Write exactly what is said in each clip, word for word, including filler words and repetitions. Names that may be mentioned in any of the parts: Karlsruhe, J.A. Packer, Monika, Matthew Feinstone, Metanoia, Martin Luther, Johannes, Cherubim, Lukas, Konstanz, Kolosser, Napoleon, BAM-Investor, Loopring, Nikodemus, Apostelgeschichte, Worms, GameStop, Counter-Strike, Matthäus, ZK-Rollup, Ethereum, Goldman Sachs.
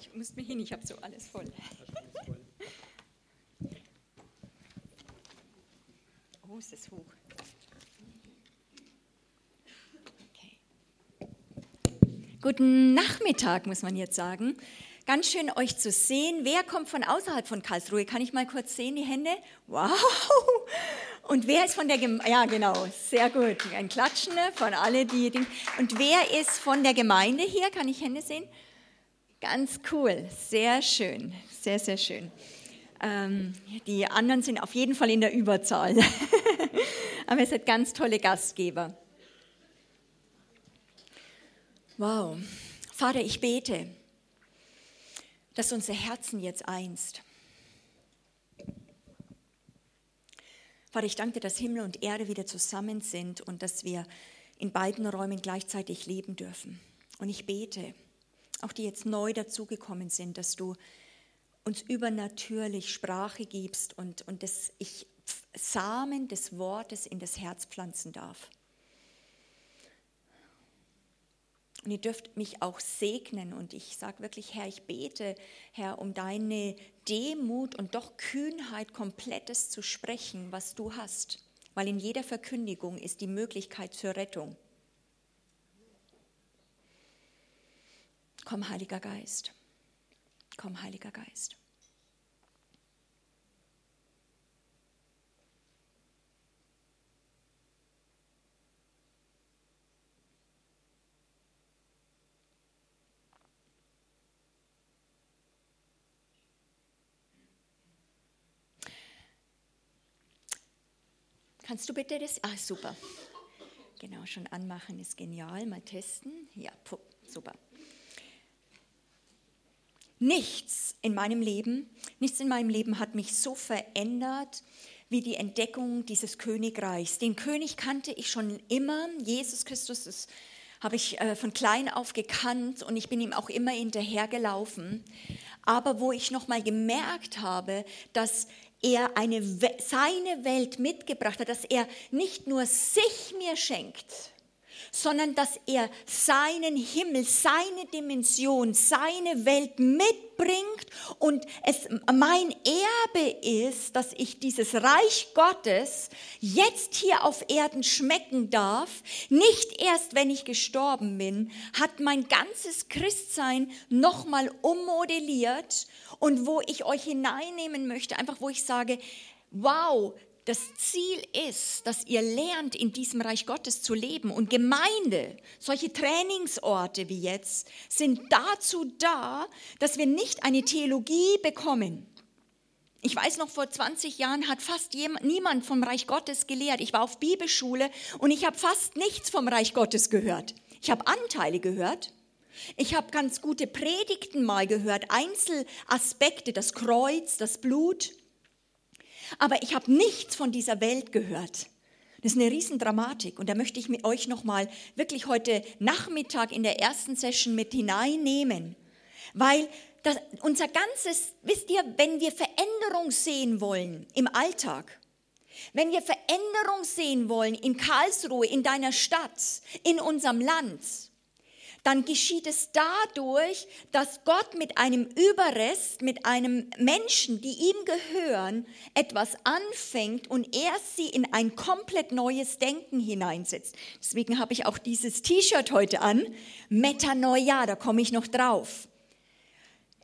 ich müsste mir hin, ich habe so alles voll. Oh, ist das hoch. Okay. Guten Nachmittag, muss man jetzt sagen. Ganz schön, euch zu sehen. Wer kommt von außerhalb von Karlsruhe? Kann ich mal kurz sehen, die Hände? Wow! Und wer ist von der Gemeinde? Ja, genau, sehr gut. Ein Klatschen von alle, die... Und wer ist von der Gemeinde hier? Kann ich Hände sehen? Ganz cool, sehr schön, sehr, sehr schön. Ähm, die anderen sind auf jeden Fall in der Überzahl. Aber ihr seid ganz tolle Gastgeber. Wow. Vater, ich bete, dass unsere Herzen jetzt einst. Vater, ich danke dir, dass Himmel und Erde wieder zusammen sind und dass wir in beiden Räumen gleichzeitig leben dürfen. Und ich bete, auch die jetzt neu dazugekommen sind, dass du uns übernatürlich Sprache gibst und, und dass ich Samen des Wortes in das Herz pflanzen darf. Und ihr dürft mich auch segnen und ich sage wirklich, Herr, ich bete, Herr, um deine Demut und doch Kühnheit, Komplettes zu sprechen, was du hast. Weil in jeder Verkündigung ist die Möglichkeit zur Rettung. Komm, Heiliger Geist. Komm, Heiliger Geist. Kannst du bitte das? Ah, super. Genau, schon anmachen ist genial. Mal testen. Ja, super. Nichts in meinem Leben, nichts in meinem Leben hat mich so verändert wie die Entdeckung dieses Königreichs. Den König kannte ich schon immer. Jesus Christus ist, habe ich äh, von klein auf gekannt und ich bin ihm auch immer hinterhergelaufen. Aber wo ich nochmal gemerkt habe, dass er eine, seine Welt mitgebracht hat, dass er nicht nur sich mir schenkt, sondern dass er seinen Himmel, seine Dimension, seine Welt mitbringt und es mein Erbe ist, dass ich dieses Reich Gottes jetzt hier auf Erden schmecken darf. Nicht erst, wenn ich gestorben bin, hat mein ganzes Christsein nochmal ummodelliert und wo ich euch hineinnehmen möchte, einfach wo ich sage, wow, das Ziel ist, dass ihr lernt, in diesem Reich Gottes zu leben. Und Gemeinde, solche Trainingsorte wie jetzt, sind dazu da, dass wir nicht eine Theologie bekommen. Ich weiß noch, vor zwanzig Jahren hat fast jemand, niemand vom Reich Gottes gelehrt. Ich war auf Bibelschule und ich habe fast nichts vom Reich Gottes gehört. Ich habe Anteile gehört. Ich habe ganz gute Predigten mal gehört, Einzelaspekte, das Kreuz, das Blut. Aber ich habe nichts von dieser Welt gehört. Das ist eine Riesendramatik und da möchte ich mit euch nochmal wirklich heute Nachmittag in der ersten Session mit hineinnehmen. Weil das, unser ganzes, wisst ihr, wenn wir Veränderung sehen wollen im Alltag, wenn wir Veränderung sehen wollen in Karlsruhe, in deiner Stadt, in unserem Land, dann geschieht es dadurch, dass Gott mit einem Überrest, mit einem Menschen, die ihm gehören, etwas anfängt und er sie in ein komplett neues Denken hineinsetzt. Deswegen habe ich auch dieses T-Shirt heute an, Metanoia, da komme ich noch drauf.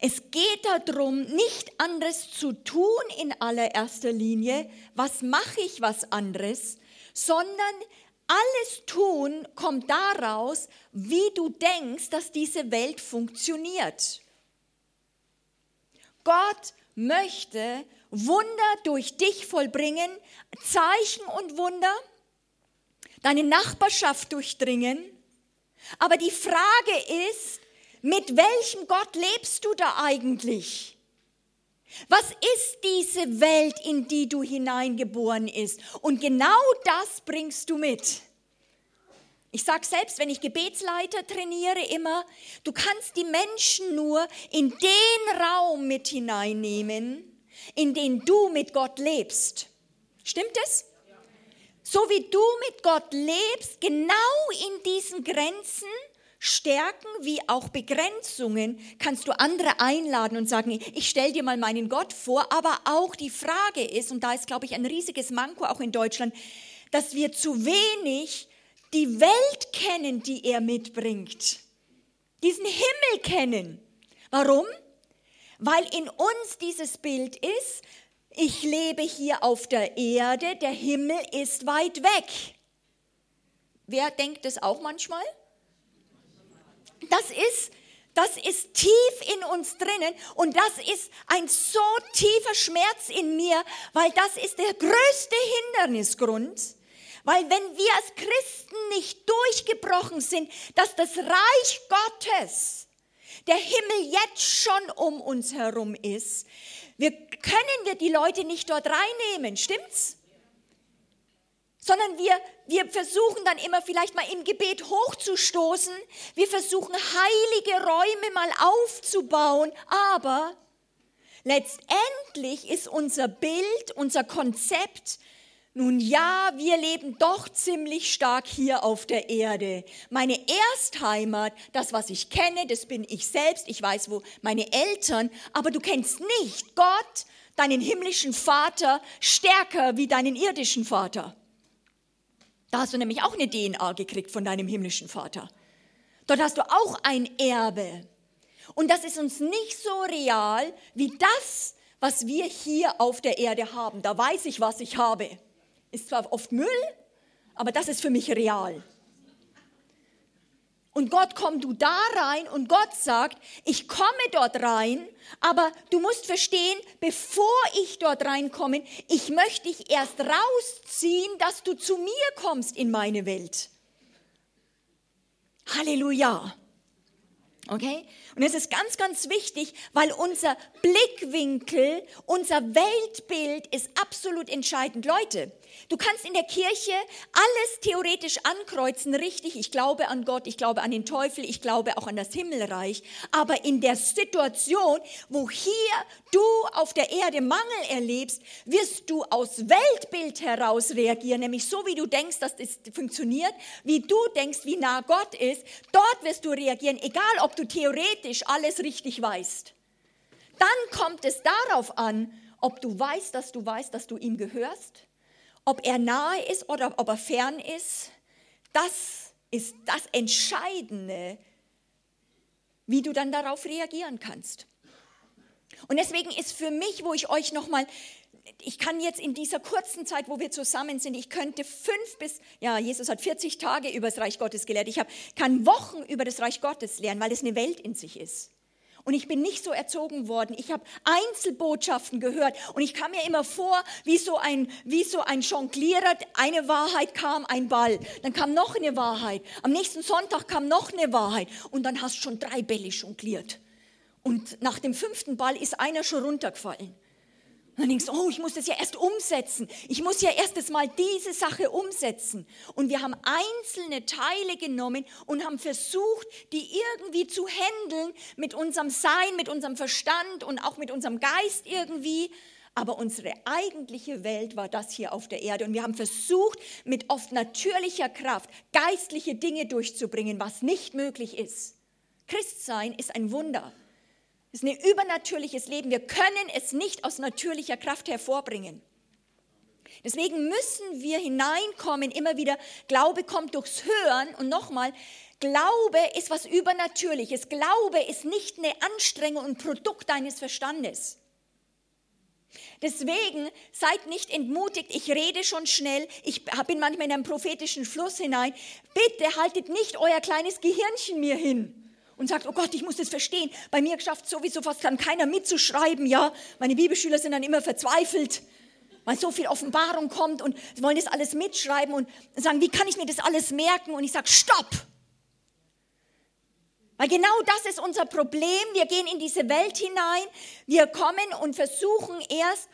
Es geht darum, nicht anderes zu tun in allererster Linie, was mache ich was anderes, sondern alles Tun kommt daraus, wie du denkst, dass diese Welt funktioniert. Gott möchte Wunder durch dich vollbringen, Zeichen und Wunder, deine Nachbarschaft durchdringen. Aber die Frage ist, mit welchem Gott lebst du da eigentlich? Was ist diese Welt, in die du hineingeboren bist? Und genau das bringst du mit. Ich sage selbst, wenn ich Gebetsleiter trainiere immer, du kannst die Menschen nur in den Raum mit hineinnehmen, in den du mit Gott lebst. Stimmt es? So wie du mit Gott lebst, genau in diesen Grenzen Stärken wie auch Begrenzungen kannst du andere einladen und sagen, ich stelle dir mal meinen Gott vor, aber auch die Frage ist, und da ist, glaube ich, ein riesiges Manko auch in Deutschland, dass wir zu wenig die Welt kennen, die er mitbringt, diesen Himmel kennen. Warum? Weil in uns dieses Bild ist, ich lebe hier auf der Erde, der Himmel ist weit weg. Wer denkt das auch manchmal? Das ist, das ist tief in uns drinnen und das ist ein so tiefer Schmerz in mir, weil das ist der größte Hindernisgrund. Weil wenn wir als Christen nicht durchgebrochen sind, dass das Reich Gottes, der Himmel jetzt schon um uns herum ist, wir, können wir die Leute nicht dort reinnehmen, stimmt's? Sondern wir, wir versuchen dann immer vielleicht mal im Gebet hochzustoßen. Wir versuchen heilige Räume mal aufzubauen. Aber letztendlich ist unser Bild, unser Konzept, nun ja, wir leben doch ziemlich stark hier auf der Erde. Meine Erstheimat, das was ich kenne, das bin ich selbst. Ich weiß, wo meine Eltern, aber du kennst nicht Gott, deinen himmlischen Vater, stärker wie deinen irdischen Vater. Da hast du nämlich auch eine D N A gekriegt von deinem himmlischen Vater. Dort hast du auch ein Erbe. Und das ist uns nicht so real wie das, was wir hier auf der Erde haben. Da weiß ich, was ich habe. Ist zwar oft Müll, aber das ist für mich real. Und Gott, komm du da rein und Gott sagt, ich komme dort rein, aber du musst verstehen, bevor ich dort reinkomme, ich möchte dich erst rausziehen, dass du zu mir kommst in meine Welt. Halleluja. Okay? Und es ist ganz, ganz wichtig, weil unser Blickwinkel, unser Weltbild ist absolut entscheidend. Leute, du kannst in der Kirche alles theoretisch ankreuzen, richtig, ich glaube an Gott, ich glaube an den Teufel, ich glaube auch an das Himmelreich, aber in der Situation, wo hier du auf der Erde Mangel erlebst, wirst du aus Weltbild heraus reagieren, nämlich so wie du denkst, dass das funktioniert, wie du denkst, wie nah Gott ist, dort wirst du reagieren, egal ob du theoretisch alles richtig weißt. Dann kommt es darauf an, ob du weißt, dass du weißt, dass du ihm gehörst, ob er nahe ist oder ob er fern ist. Das ist das Entscheidende, wie du dann darauf reagieren kannst. Und deswegen ist für mich, wo ich euch nochmal, ich kann jetzt in dieser kurzen Zeit, wo wir zusammen sind, ich könnte fünf bis, ja, Jesus hat vierzig Tage über das Reich Gottes gelehrt. Ich hab, kann Wochen über das Reich Gottes lernen, weil es eine Welt in sich ist. Und ich bin nicht so erzogen worden. Ich habe Einzelbotschaften gehört und ich kam mir immer vor, wie so ein, wie so ein Jonglierer, eine Wahrheit kam, ein Ball, dann kam noch eine Wahrheit, am nächsten Sonntag kam noch eine Wahrheit und dann hast du schon drei Bälle jongliert. Und nach dem fünften Ball ist einer schon runtergefallen. Und dann denkst du, oh, ich muss das ja erst umsetzen. Ich muss ja erst mal diese Sache umsetzen. Und wir haben einzelne Teile genommen und haben versucht, die irgendwie zu handeln mit unserem Sein, mit unserem Verstand und auch mit unserem Geist irgendwie. Aber unsere eigentliche Welt war das hier auf der Erde. Und wir haben versucht, mit oft natürlicher Kraft geistliche Dinge durchzubringen, was nicht möglich ist. Christsein ist ein Wunder. Es ist ein übernatürliches Leben. Wir können es nicht aus natürlicher Kraft hervorbringen. Deswegen müssen wir hineinkommen, immer wieder, Glaube kommt durchs Hören. Und nochmal, Glaube ist was Übernatürliches. Glaube ist nicht eine Anstrengung und Produkt deines Verstandes. Deswegen seid nicht entmutigt, ich rede schon schnell, ich bin manchmal in einen prophetischen Fluss hinein. Bitte haltet nicht euer kleines Gehirnchen mir hin. Und sagt, oh Gott, ich muss das verstehen. Bei mir schafft es sowieso fast dann keiner mitzuschreiben. Ja, meine Bibelschüler sind dann immer verzweifelt, weil so viel Offenbarung kommt und wollen das alles mitschreiben und sagen, wie kann ich mir das alles merken? Und ich sage, stopp! Weil genau das ist unser Problem. Wir gehen in diese Welt hinein, wir kommen und versuchen erst,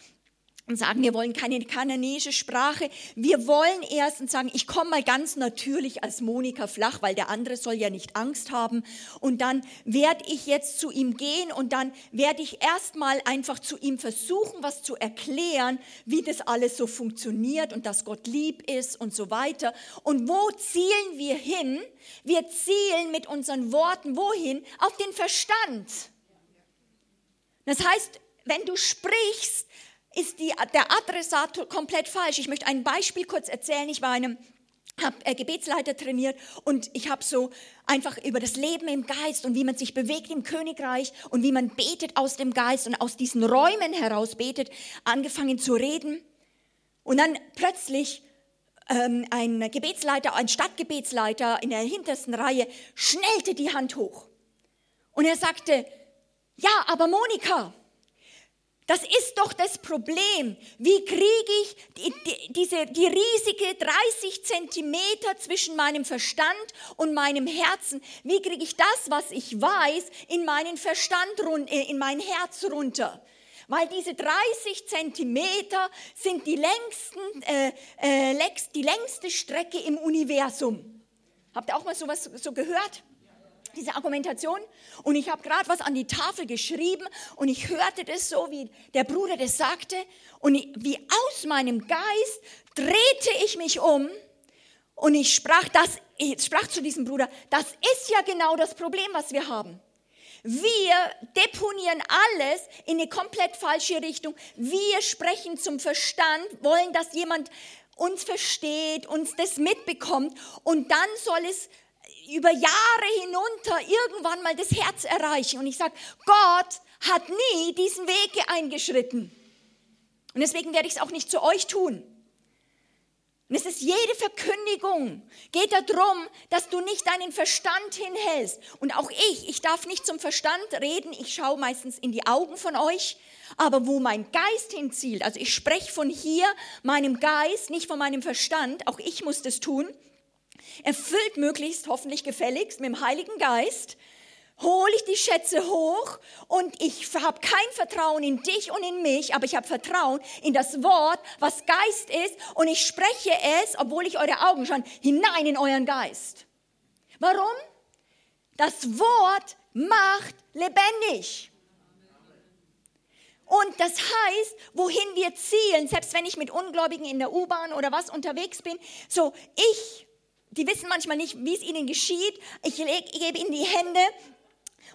und sagen, wir wollen keine kananäische Sprache. Wir wollen erstens sagen, ich komme mal ganz natürlich als Monika flach, weil der andere soll ja nicht Angst haben. Und dann werde ich jetzt zu ihm gehen und dann werde ich erstmal einfach zu ihm versuchen, was zu erklären, wie das alles so funktioniert und dass Gott lieb ist und so weiter. Und wo zielen wir hin? Wir zielen mit unseren Worten wohin? Auf den Verstand. Das heißt, wenn du sprichst, ist die, der Adressat komplett falsch. Ich möchte ein Beispiel kurz erzählen. Ich war einem habe Gebetsleiter trainiert und ich habe so einfach über das Leben im Geist und wie man sich bewegt im Königreich und wie man betet aus dem Geist und aus diesen Räumen heraus betet, angefangen zu reden. Und dann plötzlich ähm, ein Gebetsleiter, ein Stadtgebetsleiter in der hintersten Reihe schnellte die Hand hoch. Und er sagte, ja, aber Monika, das ist doch das Problem. Wie kriege ich die, die, diese, die riesige dreißig Zentimeter zwischen meinem Verstand und meinem Herzen? Wie kriege ich das, was ich weiß, in meinen Verstand, in mein Herz runter? Weil diese dreißig Zentimeter sind die, längsten, äh, äh, die längste Strecke im Universum. Habt ihr auch mal sowas so gehört? Diese Argumentation, und ich habe gerade was an die Tafel geschrieben und ich hörte das so, wie der Bruder das sagte, und wie aus meinem Geist drehte ich mich um und ich sprach, das, ich sprach zu diesem Bruder, das ist ja genau das Problem, was wir haben. Wir deponieren alles in eine komplett falsche Richtung. Wir sprechen zum Verstand, wollen, dass jemand uns versteht, uns das mitbekommt, und dann soll es über Jahre hinunter irgendwann mal das Herz erreichen. Und ich sage, Gott hat nie diesen Weg eingeschritten. Und deswegen werde ich es auch nicht zu euch tun. Und es ist jede Verkündigung, geht darum, dass du nicht deinen Verstand hinhältst. Und auch ich, ich darf nicht zum Verstand reden, ich schaue meistens in die Augen von euch, aber wo mein Geist hinzielt, also ich spreche von hier, meinem Geist, nicht von meinem Verstand, auch ich muss das tun, erfüllt möglichst, hoffentlich gefälligst, mit dem Heiligen Geist, hole ich die Schätze hoch, und ich habe kein Vertrauen in dich und in mich, aber ich habe Vertrauen in das Wort, was Geist ist, und ich spreche es, obwohl ich eure Augen schaue, hinein in euren Geist. Warum? Das Wort macht lebendig. Und das heißt, wohin wir zielen, selbst wenn ich mit Ungläubigen in der U-Bahn oder was unterwegs bin, so ich Die wissen manchmal nicht, wie es ihnen geschieht. Ich, leg, ich gebe ihnen die Hände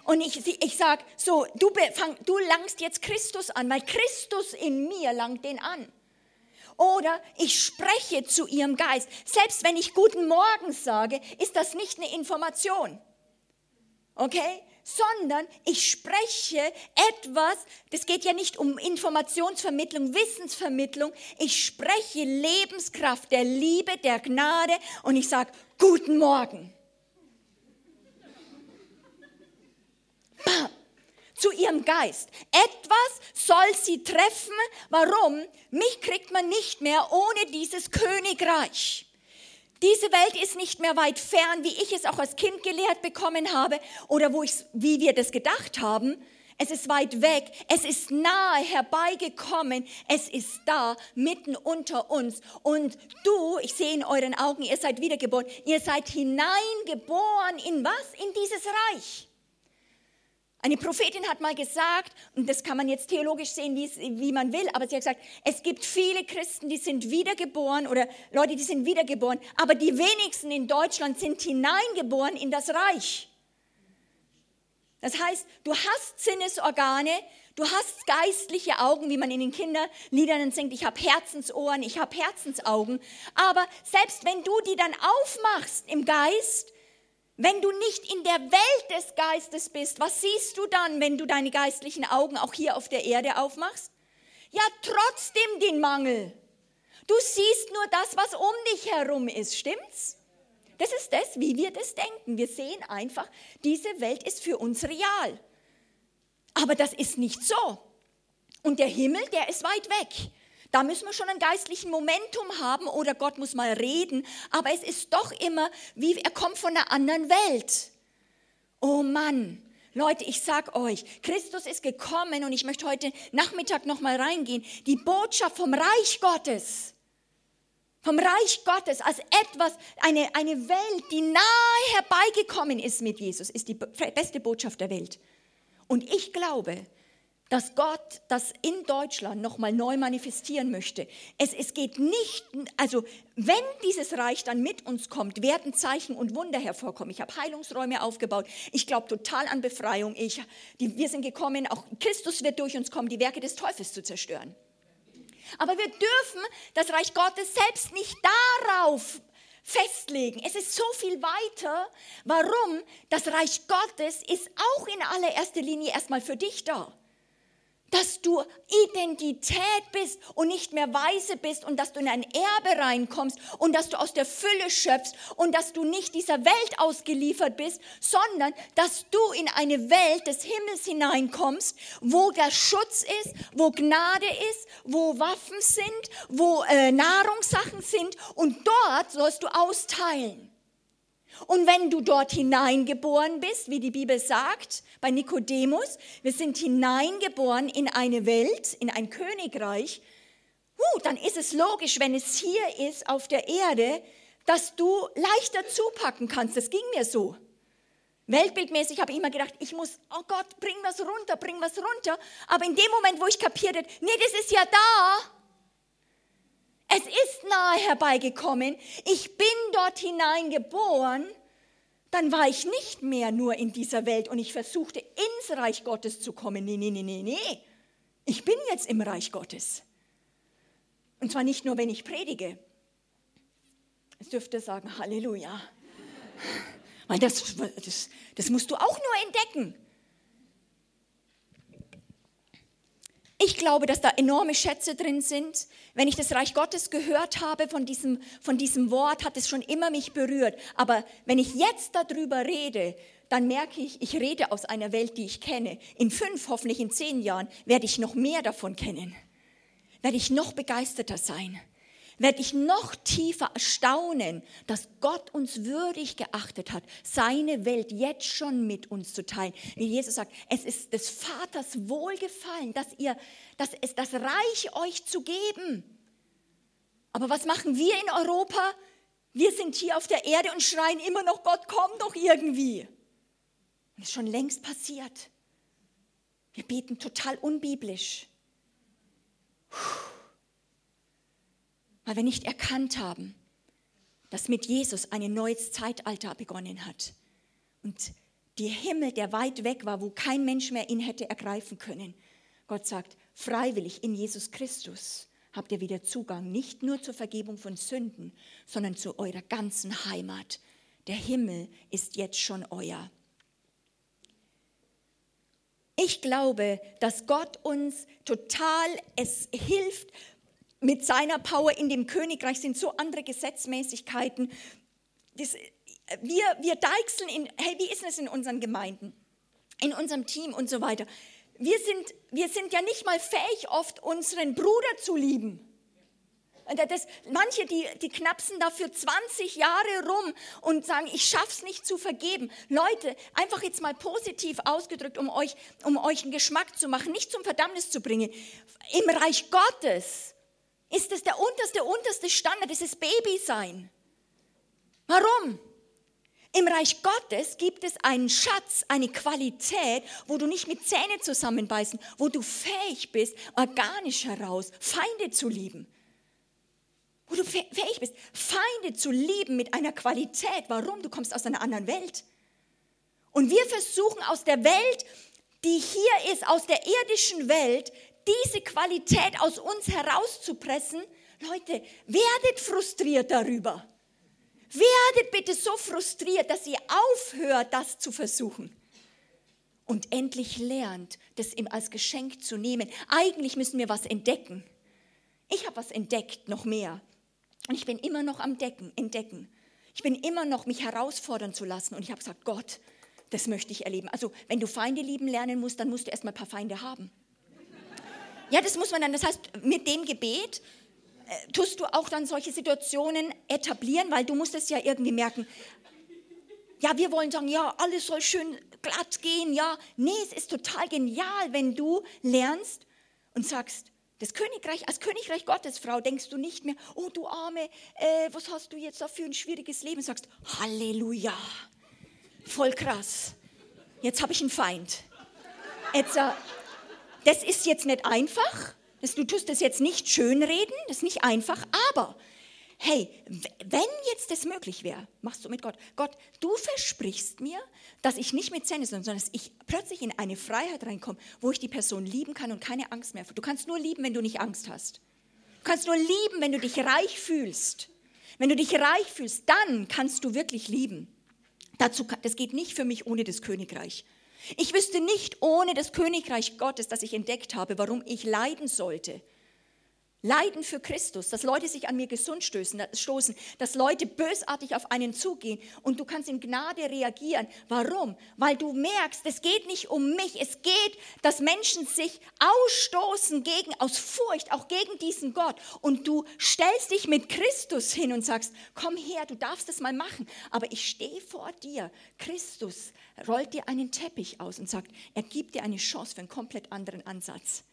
und ich, ich sage, so, du, fang, du langst jetzt Christus an, weil Christus in mir langt den an. Oder ich spreche zu ihrem Geist. Selbst wenn ich Guten Morgen sage, ist das nicht eine Information. Okay? Sondern ich spreche etwas, das geht ja nicht um Informationsvermittlung, Wissensvermittlung, ich spreche Lebenskraft, der Liebe, der Gnade, und ich sage, guten Morgen. Bam. Zu ihrem Geist. Etwas soll sie treffen. Warum? Mich kriegt man nicht mehr ohne dieses Königreich. Diese Welt ist nicht mehr weit fern, wie ich es auch als Kind gelehrt bekommen habe oder wo ich, wie wir das gedacht haben. Es ist weit weg, es ist nahe herbeigekommen, es ist da, mitten unter uns. Und du, ich sehe in euren Augen, ihr seid wiedergeboren, ihr seid hineingeboren in was? In dieses Reich. Eine Prophetin hat mal gesagt, und das kann man jetzt theologisch sehen, wie, es, wie man will, aber sie hat gesagt, es gibt viele Christen, die sind wiedergeboren, oder Leute, die sind wiedergeboren, aber die wenigsten in Deutschland sind hineingeboren in das Reich. Das heißt, du hast Sinnesorgane, du hast geistliche Augen, wie man in den Kinderliedern singt, ich habe Herzensohren, ich habe Herzensaugen, aber selbst wenn du die dann aufmachst im Geist, wenn du nicht in der Welt des Geistes bist, was siehst du dann, wenn du deine geistlichen Augen auch hier auf der Erde aufmachst? Ja, trotzdem den Mangel. Du siehst nur das, was um dich herum ist, stimmt's? Das ist das, wie wir das denken. Wir sehen einfach, diese Welt ist für uns real. Aber das ist nicht so. Und der Himmel, der ist weit weg. Da müssen wir schon einen geistlichen Momentum haben oder Gott muss mal reden. Aber es ist doch immer, wie er kommt von einer anderen Welt. Oh Mann, Leute, ich sag euch, Christus ist gekommen und ich möchte heute Nachmittag nochmal reingehen. Die Botschaft vom Reich Gottes. Vom Reich Gottes als etwas, eine, eine Welt, die nahe herbeigekommen ist mit Jesus, ist die beste Botschaft der Welt. Und ich glaube, dass Gott das in Deutschland nochmal neu manifestieren möchte. Es, es geht nicht, also wenn dieses Reich dann mit uns kommt, werden Zeichen und Wunder hervorkommen. Ich habe Heilungsräume aufgebaut. Ich glaube total an Befreiung. Ich, die, wir sind gekommen, auch Christus wird durch uns kommen, die Werke des Teufels zu zerstören. Aber wir dürfen das Reich Gottes selbst nicht darauf festlegen. Es ist so viel weiter. Warum? Das Reich Gottes ist auch in allererster Linie erstmal für dich da. Dass du Identität bist und nicht mehr Weise bist und dass du in ein Erbe reinkommst und dass du aus der Fülle schöpfst und dass du nicht dieser Welt ausgeliefert bist, sondern dass du in eine Welt des Himmels hineinkommst, wo der Schutz ist, wo Gnade ist, wo Waffen sind, wo äh, Nahrungssachen sind und dort sollst du austeilen. Und wenn du dort hineingeboren bist, wie die Bibel sagt, bei Nikodemus, wir sind hineingeboren in eine Welt, in ein Königreich, uh, dann ist es logisch, wenn es hier ist auf der Erde, dass du leichter zupacken kannst. Das ging mir so. Weltbildmäßig habe ich immer gedacht, ich muss, oh Gott, bring was runter, bring was runter. Aber in dem Moment, wo ich kapiert habe, nee, das ist ja da. Es ist nahe herbeigekommen, ich bin dort hineingeboren, dann war ich nicht mehr nur in dieser Welt und ich versuchte ins Reich Gottes zu kommen. Nee, nee, nee, nee, nee. Ich bin jetzt im Reich Gottes. Und zwar nicht nur, wenn ich predige. Jetzt dürft ihr sagen, Halleluja. Weil das, das, das musst du auch nur entdecken. Ich glaube, dass da enorme Schätze drin sind. Wenn ich das Reich Gottes gehört habe von diesem, von diesem Wort, hat es schon immer mich berührt. Aber wenn ich jetzt darüber rede, dann merke ich, ich rede aus einer Welt, die ich kenne. In fünf, hoffentlich in zehn Jahren, werde ich noch mehr davon kennen. Werde ich noch begeisterter sein. Werde ich noch tiefer erstaunen, dass Gott uns würdig geachtet hat, seine Welt jetzt schon mit uns zu teilen. Wie Jesus sagt, es ist des Vaters Wohlgefallen, dass ihr, dass es das Reich euch zu geben. Aber was machen wir in Europa? Wir sind hier auf der Erde und schreien immer noch, Gott, komm doch irgendwie. Und das ist schon längst passiert. Wir beten total unbiblisch. Puh. Weil wir nicht erkannt haben, dass mit Jesus ein neues Zeitalter begonnen hat. Und der Himmel, der weit weg war, wo kein Mensch mehr ihn hätte ergreifen können. Gott sagt, freiwillig in Jesus Christus habt ihr wieder Zugang, nicht nur zur Vergebung von Sünden, sondern zu eurer ganzen Heimat. Der Himmel ist jetzt schon euer. Ich glaube, dass Gott uns total es hilft, mit seiner Power in dem Königreich sind so andere Gesetzmäßigkeiten. Das, wir, wir deichseln, in, hey, wie ist es in unseren Gemeinden, in unserem Team und so weiter. Wir sind, wir sind ja nicht mal fähig, oft unseren Bruder zu lieben. Das, manche, die, die knapsen dafür zwanzig Jahre rum und sagen, ich schaff's nicht zu vergeben. Leute, einfach jetzt mal positiv ausgedrückt, um euch, um euch einen Geschmack zu machen, nicht zum Verdammnis zu bringen. Im Reich Gottes ist das der unterste, unterste Standard, das ist Babysein. Warum? Im Reich Gottes gibt es einen Schatz, eine Qualität, wo du nicht mit Zähne zusammenbeißen, wo du fähig bist, organisch heraus Feinde zu lieben. Wo du fähig bist, Feinde zu lieben mit einer Qualität. Warum? Du kommst aus einer anderen Welt. Und wir versuchen aus der Welt, die hier ist, aus der irdischen Welt, diese Qualität aus uns herauszupressen. Leute, werdet frustriert darüber. Werdet bitte so frustriert, dass ihr aufhört, das zu versuchen. Und endlich lernt, das ihm als Geschenk zu nehmen. Eigentlich müssen wir was entdecken. Ich habe was entdeckt, noch mehr. Und ich bin immer noch am Decken, entdecken. Ich bin immer noch, mich herausfordern zu lassen. Und ich habe gesagt, Gott, das möchte ich erleben. Also, wenn du Feinde lieben lernen musst, dann musst du erstmal ein paar Feinde haben. Ja, das muss man dann, das heißt, mit dem Gebet äh, tust du auch dann solche Situationen etablieren, weil du musst es ja irgendwie merken, ja, wir wollen sagen, ja, alles soll schön glatt gehen, ja. Nee, es ist total genial, wenn du lernst und sagst, das Königreich, als Königreich Gottes, Frau, denkst du nicht mehr, oh du Arme, äh, was hast du jetzt da für ein schwieriges Leben? Sagst, Halleluja, voll krass, jetzt habe ich einen Feind. Jetzt, äh, das ist jetzt nicht einfach, das, du tust das jetzt nicht schönreden, das ist nicht einfach, aber hey, wenn jetzt das möglich wäre, machst du mit Gott. Gott, du versprichst mir, dass ich nicht mit Zähne, sondern dass ich plötzlich in eine Freiheit reinkomme, wo ich die Person lieben kann und keine Angst mehr habe. Du kannst nur lieben, wenn du nicht Angst hast. Du kannst nur lieben, wenn du dich reich fühlst. Wenn du dich reich fühlst, dann kannst du wirklich lieben. Dazu, das geht nicht für mich ohne das Königreich. Ich wüsste nicht ohne das Königreich Gottes, das ich entdeckt habe, warum ich leiden sollte. Leiden für Christus, dass Leute sich an mir gesund stößen, stoßen, dass Leute bösartig auf einen zugehen und du kannst in Gnade reagieren. Warum? Weil du merkst, es geht nicht um mich, es geht, dass Menschen sich ausstoßen gegen, aus Furcht, auch gegen diesen Gott. Und du stellst dich mit Christus hin und sagst, komm her, du darfst das mal machen, aber ich stehe vor dir. Christus rollt dir einen Teppich aus und sagt, er gibt dir eine Chance für einen komplett anderen Ansatz.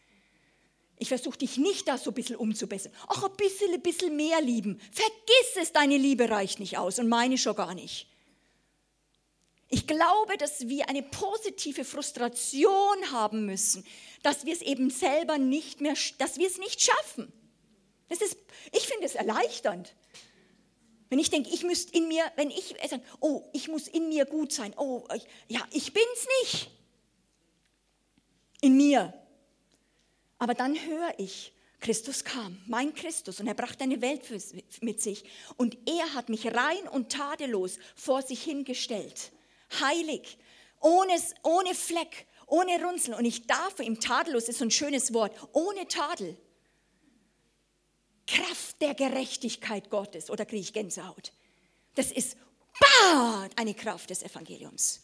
Ich versuche dich nicht da so ein bisschen umzubessern. Ach, ein bisschen, ein bisschen mehr lieben. Vergiss es, deine Liebe reicht nicht aus und meine schon gar nicht. Ich glaube, dass wir eine positive Frustration haben müssen, dass wir es eben selber nicht mehr, dass wir es nicht schaffen. Das ist, ich finde es erleichternd. Wenn ich denke, ich müsste in mir, wenn ich sage, oh, ich muss in mir gut sein, oh, ich, ja, ich bin's nicht. In mir. Aber dann höre ich, Christus kam, mein Christus, und er brachte eine Welt für, mit sich. Und er hat mich rein und tadellos vor sich hingestellt, heilig, ohne, ohne Fleck, ohne Runzeln. Und ich darf ihm, tadellos ist so ein schönes Wort, ohne Tadel. Kraft der Gerechtigkeit Gottes, oder kriege ich Gänsehaut? Das ist bah, eine Kraft des Evangeliums.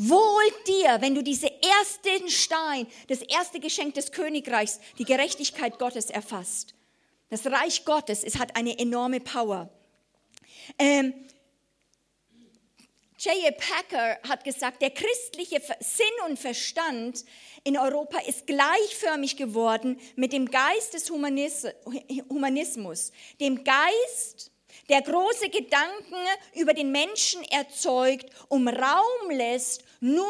Wohl dir, wenn du diesen ersten Stein, das erste Geschenk des Königreichs, die Gerechtigkeit Gottes erfasst. Das Reich Gottes, es hat eine enorme Power. Ähm, J A Packer hat gesagt, der christliche Sinn und Verstand in Europa ist gleichförmig geworden mit dem Geist des Humanismus, dem Geist, der große Gedanken über den Menschen erzeugt, um Raum lässt, nur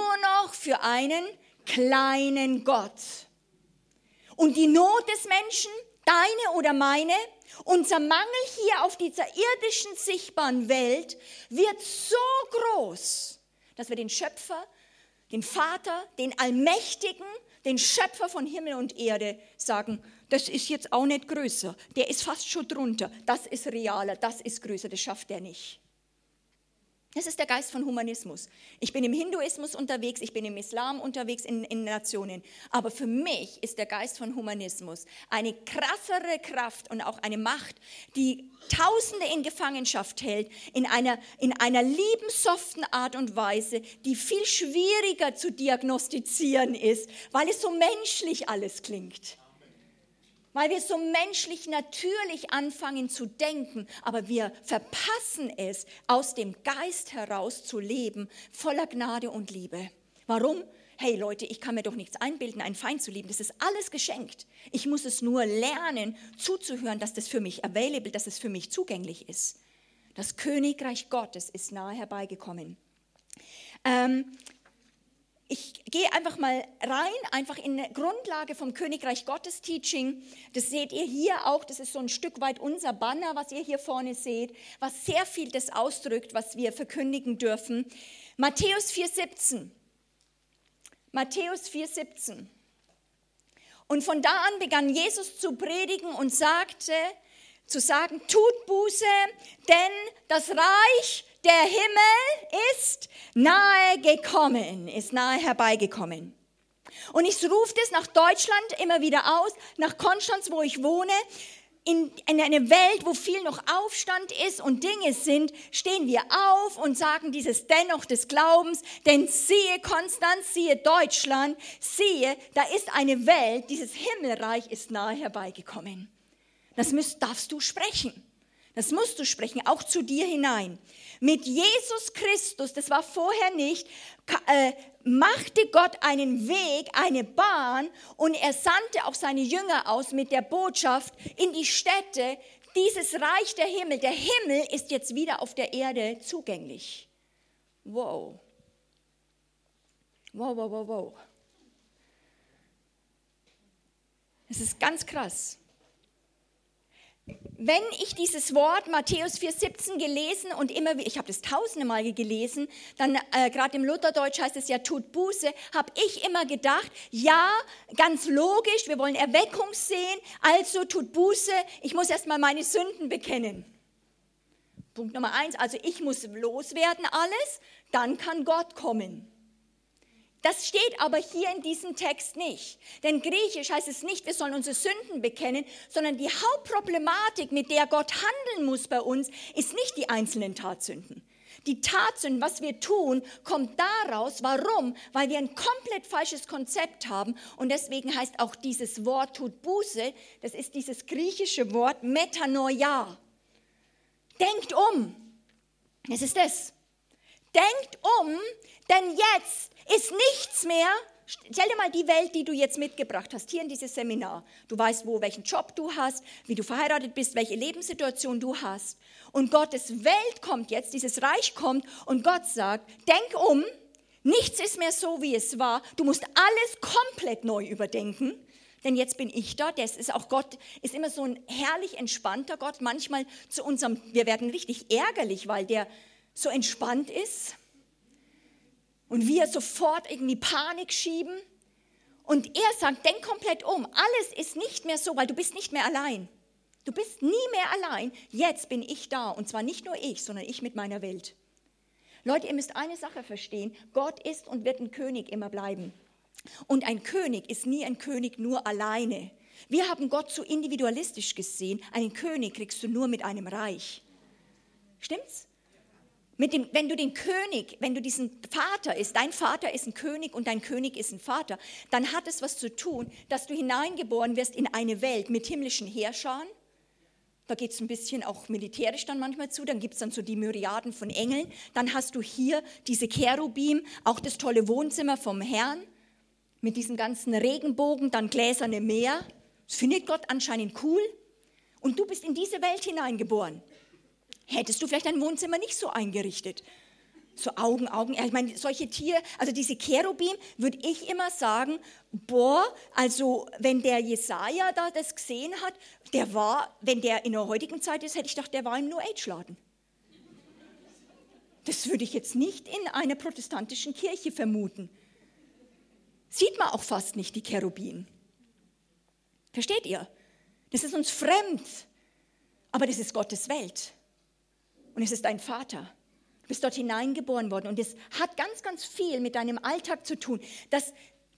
noch für einen kleinen Gott. Und die Not des Menschen, deine oder meine, unser Mangel hier auf dieser irdischen, sichtbaren Welt wird so groß, dass wir den Schöpfer, den Vater, den Allmächtigen, den Schöpfer von Himmel und Erde sagen, das ist jetzt auch nicht größer, der ist fast schon drunter, das ist realer, das ist größer, das schafft er nicht. Das ist der Geist von Humanismus. Ich bin im Hinduismus unterwegs, ich bin im Islam unterwegs, in, in Nationen, aber für mich ist der Geist von Humanismus eine krassere Kraft und auch eine Macht, die Tausende in Gefangenschaft hält, in einer, in einer lieben, soften Art und Weise, die viel schwieriger zu diagnostizieren ist, weil es so menschlich alles klingt. Weil wir so menschlich natürlich anfangen zu denken, aber wir verpassen es, aus dem Geist heraus zu leben, voller Gnade und Liebe. Warum? Hey Leute, ich kann mir doch nichts einbilden, einen Feind zu lieben. Das ist alles geschenkt. Ich muss es nur lernen, zuzuhören, dass das für mich available, dass es für mich zugänglich ist. Das Königreich Gottes ist nahe herbeigekommen. Ähm, Ich gehe einfach mal rein, einfach in eine Grundlage vom Königreich Gottes Teaching. Das seht ihr hier auch, das ist so ein Stück weit unser Banner, was ihr hier vorne seht, was sehr viel das ausdrückt, was wir verkündigen dürfen. Matthäus vier siebzehn. Matthäus vier siebzehn. Und von da an begann Jesus zu predigen und sagte, zu sagen, tut Buße, denn das Reich der Himmel ist nahe gekommen, ist nahe herbeigekommen. Und ich rufe das nach Deutschland immer wieder aus, nach Konstanz, wo ich wohne, in, in einer Welt, wo viel noch Aufstand ist und Dinge sind, stehen wir auf und sagen dieses Dennoch des Glaubens, denn siehe Konstanz, siehe Deutschland, siehe, da ist eine Welt, dieses Himmelreich ist nahe herbeigekommen. Das müsst, darfst du sprechen. Das musst du sprechen, auch zu dir hinein. Mit Jesus Christus, das war vorher nicht, äh, machte Gott einen Weg, eine Bahn, und er sandte auch seine Jünger aus mit der Botschaft in die Städte, dieses Reich der Himmel, der Himmel ist jetzt wieder auf der Erde zugänglich. Wow. Wow, wow, wow, wow. Das ist ganz krass. Wenn ich dieses Wort Matthäus vier siebzehn gelesen und immer wieder, ich habe das tausende Mal gelesen, dann äh, gerade im Lutherdeutsch heißt es ja, tut Buße, habe ich immer gedacht, ja, ganz logisch, wir wollen Erweckung sehen, also tut Buße, ich muss erstmal meine Sünden bekennen. Punkt Nummer eins, also ich muss loswerden alles, dann kann Gott kommen. Das steht aber hier in diesem Text nicht. Denn griechisch heißt es nicht, wir sollen unsere Sünden bekennen, sondern die Hauptproblematik, mit der Gott handeln muss bei uns, ist nicht die einzelnen Tatsünden. Die Tatsünden, was wir tun, kommt daraus. Warum? Weil wir ein komplett falsches Konzept haben. Und deswegen heißt auch dieses Wort tut Buße, das ist dieses griechische Wort Metanoia. Denkt um. Das ist es. Denkt um, denn jetzt ist nichts mehr. Stell dir mal die Welt, die du jetzt mitgebracht hast, hier in dieses Seminar. Du weißt, wo, welchen Job du hast, wie du verheiratet bist, welche Lebenssituation du hast. Und Gottes Welt kommt jetzt, dieses Reich kommt, und Gott sagt, denk um, nichts ist mehr so, wie es war. Du musst alles komplett neu überdenken, denn jetzt bin ich da. Das ist auch Gott, ist immer so ein herrlich entspannter Gott. Manchmal zu unserem, wir werden richtig ärgerlich, weil der so entspannt ist. Und wir sofort irgendwie Panik schieben. Und er sagt, denk komplett um. Alles ist nicht mehr so, weil du bist nicht mehr allein. Du bist nie mehr allein. Jetzt bin ich da. Und zwar nicht nur ich, sondern ich mit meiner Welt. Leute, ihr müsst eine Sache verstehen. Gott ist und wird ein König immer bleiben. Und ein König ist nie ein König nur alleine. Wir haben Gott so individualistisch gesehen. Einen König kriegst du nur mit einem Reich. Stimmt's? Mit dem, wenn du den König, wenn du diesen Vater ist, dein Vater ist ein König und dein König ist ein Vater, dann hat es was zu tun, dass du hineingeboren wirst in eine Welt mit himmlischen Heerscharen. Da geht es ein bisschen auch militärisch dann manchmal zu, dann gibt es dann so die Myriaden von Engeln. Dann hast du hier diese Cherubim, auch das tolle Wohnzimmer vom Herrn mit diesem ganzen Regenbogen, dann gläserne Meer. Das findet Gott anscheinend cool. Und du bist in diese Welt hineingeboren. Hättest du vielleicht dein Wohnzimmer nicht so eingerichtet? So Augen, Augen, ich meine, solche Tiere, also diese Cherubim, würde ich immer sagen, boah, also wenn der Jesaja da das gesehen hat, der war, wenn der in der heutigen Zeit ist, hätte ich gedacht, der war im New-Age-Laden. Das würde ich jetzt nicht in einer protestantischen Kirche vermuten. Sieht man auch fast nicht, die Cherubim. Versteht ihr? Das ist uns fremd, aber das ist Gottes Welt. Und es ist dein Vater. Du bist dort hineingeboren worden. Und es hat ganz, ganz viel mit deinem Alltag zu tun, dass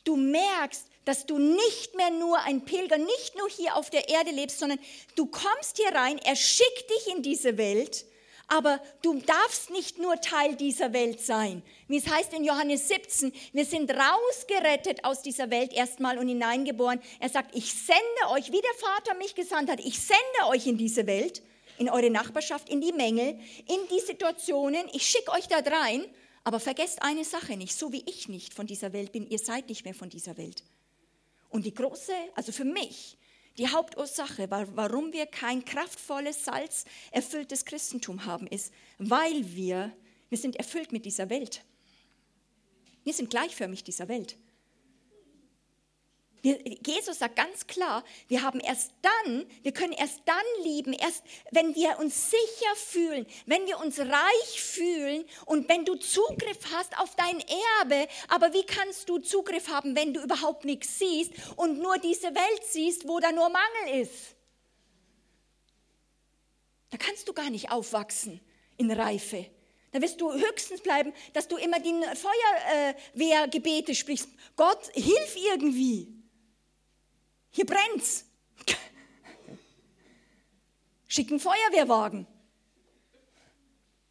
du merkst, dass du nicht mehr nur ein Pilger, nicht nur hier auf der Erde lebst, sondern du kommst hier rein, er schickt dich in diese Welt, aber du darfst nicht nur Teil dieser Welt sein. Wie es heißt in Johannes siebzehn, wir sind rausgerettet aus dieser Welt erstmal und hineingeboren. Er sagt, ich sende euch, wie der Vater mich gesandt hat, ich sende euch in diese Welt, in eure Nachbarschaft, in die Mängel, in die Situationen. Ich schicke euch da rein, aber vergesst eine Sache nicht, so wie ich nicht von dieser Welt bin, ihr seid nicht mehr von dieser Welt. Und die große, also für mich, die Hauptursache, warum wir kein kraftvolles, salzerfülltes Christentum haben, ist, weil wir, wir sind erfüllt mit dieser Welt. Wir sind gleichförmig dieser Welt. Wir, Jesus sagt ganz klar, wir haben erst dann, wir können erst dann lieben, erst wenn wir uns sicher fühlen, wenn wir uns reich fühlen und wenn du Zugriff hast auf dein Erbe. Aber wie kannst du Zugriff haben, wenn du überhaupt nichts siehst und nur diese Welt siehst, wo da nur Mangel ist? Da kannst du gar nicht aufwachsen in Reife. Da wirst du höchstens bleiben, dass du immer die Feuerwehrgebete sprichst. Gott, hilf irgendwie. Hier brennt's. Schick einen Feuerwehrwagen.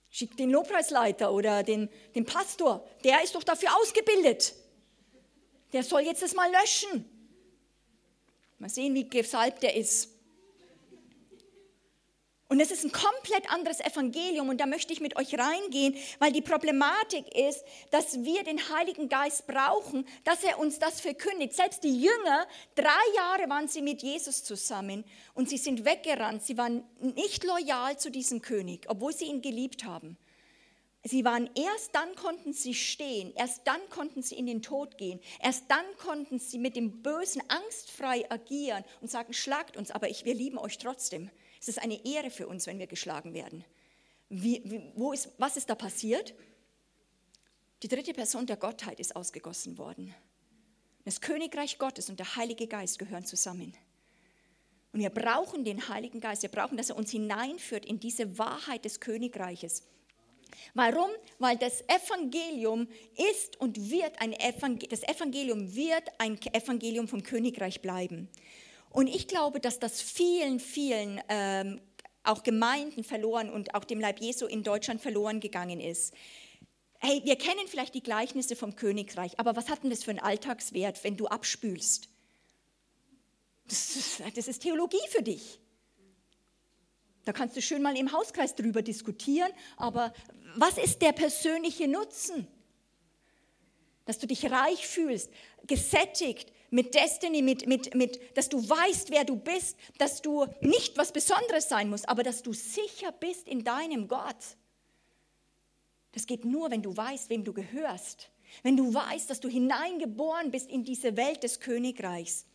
Schick den Lobpreisleiter oder den, den Pastor. Der ist doch dafür ausgebildet. Der soll jetzt das mal löschen. Mal sehen, wie gesalbt der ist. Und es ist ein komplett anderes Evangelium und da möchte ich mit euch reingehen, weil die Problematik ist, dass wir den Heiligen Geist brauchen, dass er uns das verkündigt. Selbst die Jünger, drei Jahre waren sie mit Jesus zusammen und sie sind weggerannt. Sie waren nicht loyal zu diesem König, obwohl sie ihn geliebt haben. Sie waren, erst dann konnten sie stehen, erst dann konnten sie in den Tod gehen, erst dann konnten sie mit dem Bösen angstfrei agieren und sagen, schlagt uns, aber ich, wir lieben euch trotzdem. Es ist eine Ehre für uns, wenn wir geschlagen werden. Wie, wie, wo ist, was ist da passiert? Die dritte Person der Gottheit ist ausgegossen worden. Das Königreich Gottes und der Heilige Geist gehören zusammen. Und wir brauchen den Heiligen Geist, wir brauchen, dass er uns hineinführt in diese Wahrheit des Königreiches. Warum? Weil das Evangelium ist und wird ein Evangelium, das Evangelium wird ein Evangelium vom Königreich bleiben. Und ich glaube, dass das vielen, vielen ähm, auch Gemeinden verloren und auch dem Leib Jesu in Deutschland verloren gegangen ist. Hey, wir kennen vielleicht die Gleichnisse vom Königreich, aber was hat denn das für einen Alltagswert, wenn du abspülst? Das ist, das ist Theologie für dich. Da kannst du schön mal im Hauskreis drüber diskutieren, aber was ist der persönliche Nutzen? Dass du dich reich fühlst, gesättigt, mit Destiny, mit, mit, mit, dass du weißt, wer du bist, dass du nicht was Besonderes sein musst, aber dass du sicher bist in deinem Gott. Das geht nur, wenn du weißt, wem du gehörst. Wenn du weißt, dass du hineingeboren bist in diese Welt des Königreichs.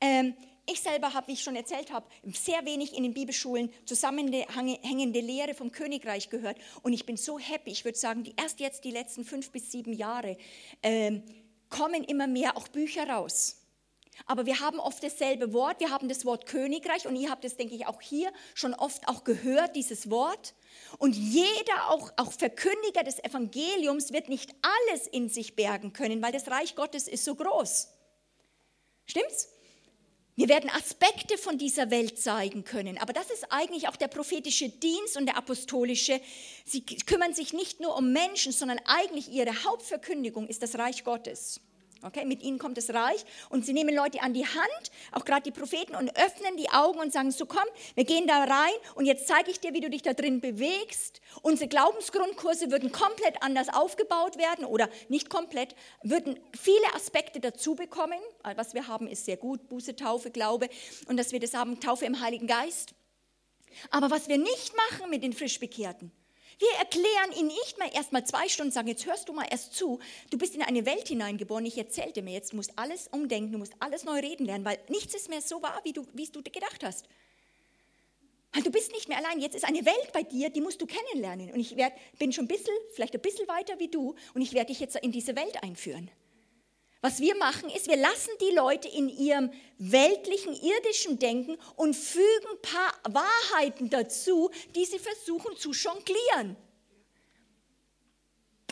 Ähm, ich selber habe, wie ich schon erzählt habe, sehr wenig in den Bibelschulen zusammenhängende Lehre vom Königreich gehört. Und ich bin so happy, ich würde sagen, die, erst jetzt die letzten fünf bis sieben Jahre, ähm, kommen immer mehr auch Bücher raus. Aber wir haben oft dasselbe Wort, wir haben das Wort Königreich und ihr habt es, denke ich, auch hier schon oft auch gehört, dieses Wort. Und jeder, auch, auch Verkündiger des Evangeliums, wird nicht alles in sich bergen können, weil das Reich Gottes ist so groß. Stimmt's? Wir werden Aspekte von dieser Welt zeigen können, aber das ist eigentlich auch der prophetische Dienst und der apostolische. Sie kümmern sich nicht nur um Menschen, sondern eigentlich ihre Hauptverkündigung ist das Reich Gottes. Okay, mit ihnen kommt das Reich und sie nehmen Leute an die Hand, auch gerade die Propheten, und öffnen die Augen und sagen, so komm, wir gehen da rein und jetzt zeige ich dir, wie du dich da drin bewegst. Unsere Glaubensgrundkurse würden komplett anders aufgebaut werden oder nicht komplett, würden viele Aspekte dazu bekommen. Was wir haben, ist sehr gut, Buße, Taufe, Glaube und dass wir das haben, Taufe im Heiligen Geist. Aber was wir nicht machen mit den Frischbekehrten, wir erklären ihnen nicht mal erst mal zwei Stunden, sagen, jetzt hörst du mal erst zu, du bist in eine Welt hineingeboren, ich erzähl dir mir, jetzt musst alles umdenken, du musst alles neu reden lernen, weil nichts ist mehr so wahr, wie du, wie du gedacht hast. Weil du bist nicht mehr allein, jetzt ist eine Welt bei dir, die musst du kennenlernen. Und ich werd, bin schon ein bisschen, vielleicht ein bisschen weiter wie du und ich werde dich jetzt in diese Welt einführen. Was wir machen, ist, wir lassen die Leute in ihrem weltlichen, irdischen Denken und fügen ein paar Wahrheiten dazu, die sie versuchen zu jonglieren.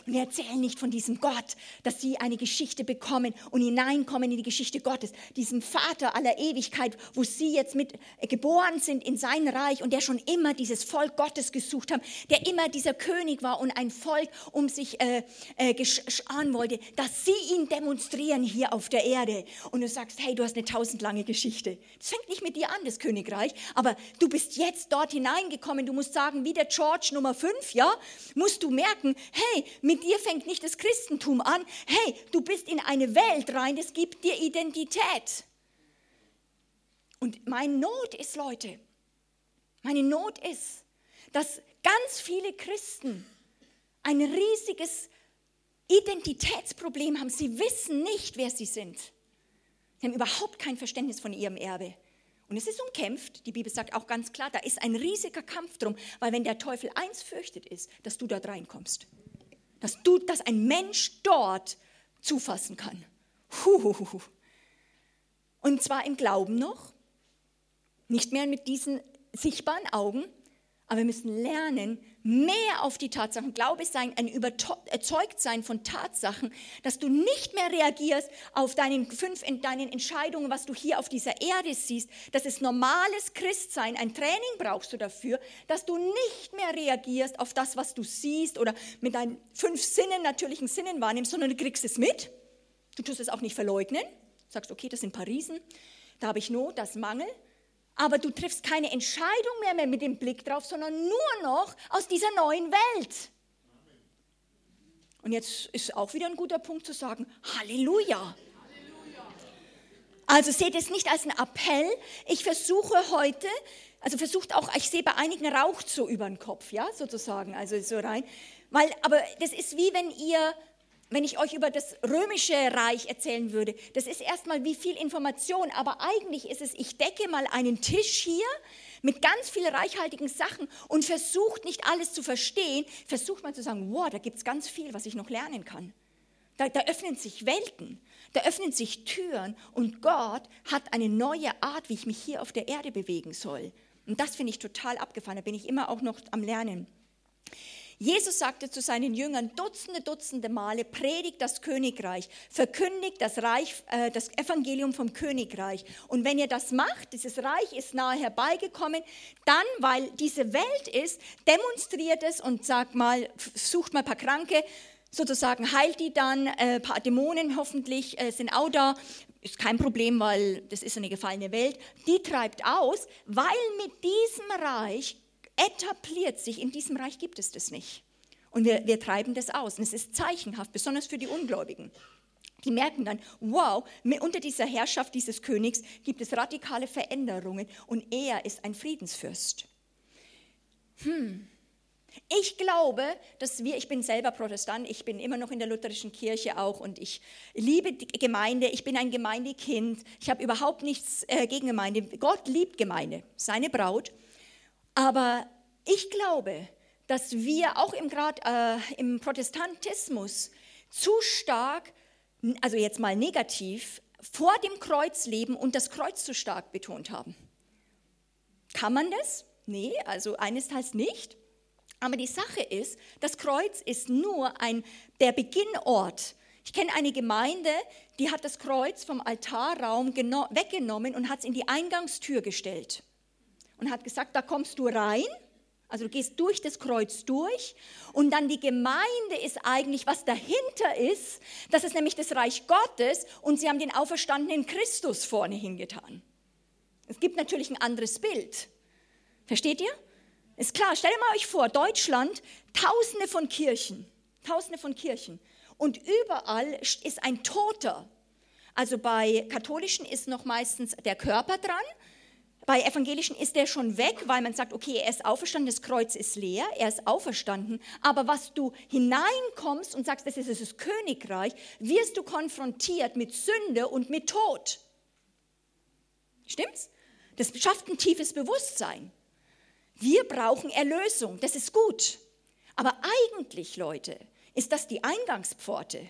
Wir erzählen nicht von diesem Gott, dass sie eine Geschichte bekommen und hineinkommen in die Geschichte Gottes, diesem Vater aller Ewigkeit, wo sie jetzt mit geboren sind in sein Reich und der schon immer dieses Volk Gottes gesucht hat, der immer dieser König war und ein Volk um sich äh, äh, gescharen wollte, dass sie ihn demonstrieren hier auf der Erde. Und du sagst, hey, du hast eine tausendlange Geschichte. Das fängt nicht mit dir an, das Königreich, aber du bist jetzt dort hineingekommen. Du musst sagen, wie der George Nummer fünf, ja, musst du merken, hey, mit Mit dir fängt nicht das Christentum an. Hey, du bist in eine Welt rein, das gibt dir Identität. Und meine Not ist, Leute, meine Not ist, dass ganz viele Christen ein riesiges Identitätsproblem haben. Sie wissen nicht, wer sie sind. Sie haben überhaupt kein Verständnis von ihrem Erbe. Und es ist umkämpft, die Bibel sagt auch ganz klar, da ist ein riesiger Kampf drum, weil wenn der Teufel eins fürchtet ist, dass du dort reinkommst. Dass, du, dass ein Mensch dort zufassen kann. Huhuhu. Und zwar im Glauben noch, nicht mehr mit diesen sichtbaren Augen, aber wir müssen lernen, mehr auf die Tatsachen, Glaube sein, ein Überzeugtsein von Tatsachen, dass du nicht mehr reagierst auf deinen fünf deinen Entscheidungen, was du hier auf dieser Erde siehst. Das ist normales Christsein, ein Training brauchst du dafür, dass du nicht mehr reagierst auf das, was du siehst oder mit deinen fünf Sinnen, natürlichen Sinnen wahrnimmst, sondern du kriegst es mit. Du tust es auch nicht verleugnen. Du sagst, okay, das sind ein paar Riesen, da habe ich Not, das Mangel. aber du triffst keine Entscheidung mehr, mehr mit dem Blick drauf, sondern nur noch aus dieser neuen Welt. Und jetzt ist auch wieder ein guter Punkt zu sagen, Halleluja. Also seht es nicht als einen Appell. Ich versuche heute, also versucht auch, ich sehe bei einigen raucht so über den Kopf, ja, sozusagen, also so rein. Weil, aber das ist wie wenn ihr, wenn ich euch über das römische Reich erzählen würde. Das ist erstmal wie viel Information, aber eigentlich ist es, ich decke mal einen Tisch hier mit ganz vielen reichhaltigen Sachen und versucht nicht alles zu verstehen, versucht mal zu sagen, wow, da gibt es ganz viel, was ich noch lernen kann. Da, da öffnen sich Welten, da öffnen sich Türen und Gott hat eine neue Art, wie ich mich hier auf der Erde bewegen soll. Und das finde ich total abgefahren, da bin ich immer auch noch am Lernen. Jesus sagte zu seinen Jüngern Dutzende, Dutzende Male, predigt das Königreich, verkündigt das, Reich, äh, das Evangelium vom Königreich. Und wenn ihr das macht, dieses Reich ist nahe herbeigekommen, dann, weil diese Welt ist, demonstriert es und sagt mal, sucht mal ein paar Kranke, sozusagen heilt die dann, äh, ein paar Dämonen hoffentlich äh, sind auch da, ist kein Problem, weil das ist eine gefallene Welt, die treibt aus, weil mit diesem Reich etabliert sich, in diesem Reich gibt es das nicht. Und wir, wir treiben das aus. Und es ist zeichenhaft, besonders für die Ungläubigen. Die merken dann, wow, unter dieser Herrschaft dieses Königs gibt es radikale Veränderungen und er ist ein Friedensfürst. Hm. Ich glaube, dass wir, ich bin selber Protestant, ich bin immer noch in der lutherischen Kirche auch und ich liebe die Gemeinde, ich bin ein Gemeindekind, ich habe überhaupt nichts äh, gegen Gemeinde. Gott liebt Gemeinde, seine Braut. Aber ich glaube, dass wir auch im, Grad, äh, im Protestantismus zu stark, also jetzt mal negativ, vor dem Kreuz leben und das Kreuz zu stark betont haben. Kann man das? Nee, also eines Teils nicht. Aber die Sache ist, das Kreuz ist nur ein, der Beginnort. Ich kenne eine Gemeinde, die hat das Kreuz vom Altarraum geno- weggenommen und hat es in die Eingangstür gestellt. Und hat gesagt, da kommst du rein, also du gehst durch das Kreuz durch und dann die Gemeinde ist eigentlich, was dahinter ist, das ist nämlich das Reich Gottes und sie haben den auferstandenen Christus vorne hingetan. Es gibt natürlich ein anderes Bild, versteht ihr? Ist klar, stellt mal euch vor, Deutschland, tausende von Kirchen, tausende von Kirchen und überall ist ein Toter, also bei Katholischen ist noch meistens der Körper dran. Bei Evangelischen ist der schon weg, weil man sagt, okay, er ist auferstanden, das Kreuz ist leer, er ist auferstanden. Aber was du hineinkommst und sagst, das ist das Königreich, wirst du konfrontiert mit Sünde und mit Tod. Stimmt's? Das schafft ein tiefes Bewusstsein. Wir brauchen Erlösung, das ist gut. Aber eigentlich, Leute, ist das die Eingangspforte.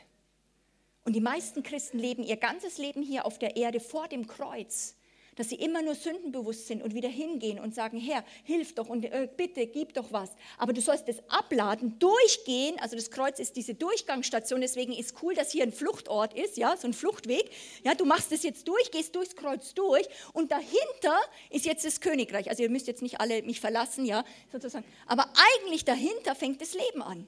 Und die meisten Christen leben ihr ganzes Leben hier auf der Erde vor dem Kreuz. Dass sie immer nur sündenbewusst sind und wieder hingehen und sagen, Herr, hilf doch und äh, bitte, gib doch was. Aber du sollst das abladen, durchgehen, also das Kreuz ist diese Durchgangsstation, deswegen ist cool, dass hier ein Fluchtort ist, ja, so ein Fluchtweg. Ja, du machst das jetzt durch, gehst durchs Kreuz durch und dahinter ist jetzt das Königreich. Also ihr müsst jetzt nicht alle mich verlassen, ja, sozusagen. Aber eigentlich dahinter fängt das Leben an.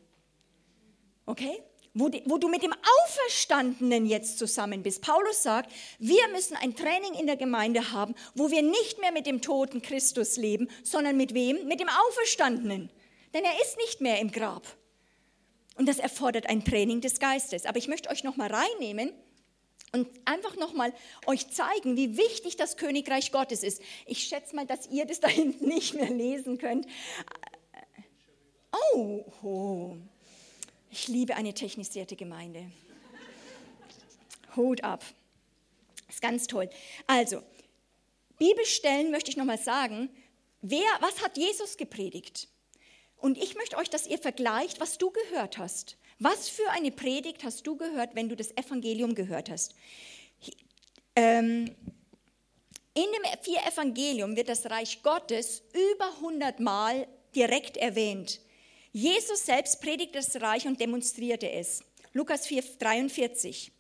Okay? Wo, die, wo du mit dem Auferstandenen jetzt zusammen bist. Paulus sagt, wir müssen ein Training in der Gemeinde haben, wo wir nicht mehr mit dem toten Christus leben, sondern mit wem? Mit dem Auferstandenen. Denn er ist nicht mehr im Grab. Und das erfordert ein Training des Geistes. Aber ich möchte euch nochmal reinnehmen und einfach nochmal euch zeigen, wie wichtig das Königreich Gottes ist. Ich schätze mal, dass ihr das da hinten nicht mehr lesen könnt. Oh, oh. Ich liebe eine technisierte Gemeinde. Hut ab. Ist ganz toll. Also, Bibelstellen möchte ich nochmal sagen, wer, was hat Jesus gepredigt? Und ich möchte euch, dass ihr vergleicht, was du gehört hast. Was für eine Predigt hast du gehört, wenn du das Evangelium gehört hast? Ähm, in dem vier Evangelium wird das Reich Gottes über hundert Mal direkt erwähnt. Jesus selbst predigte das Reich und demonstrierte es. Lukas vier, dreiundvierzig.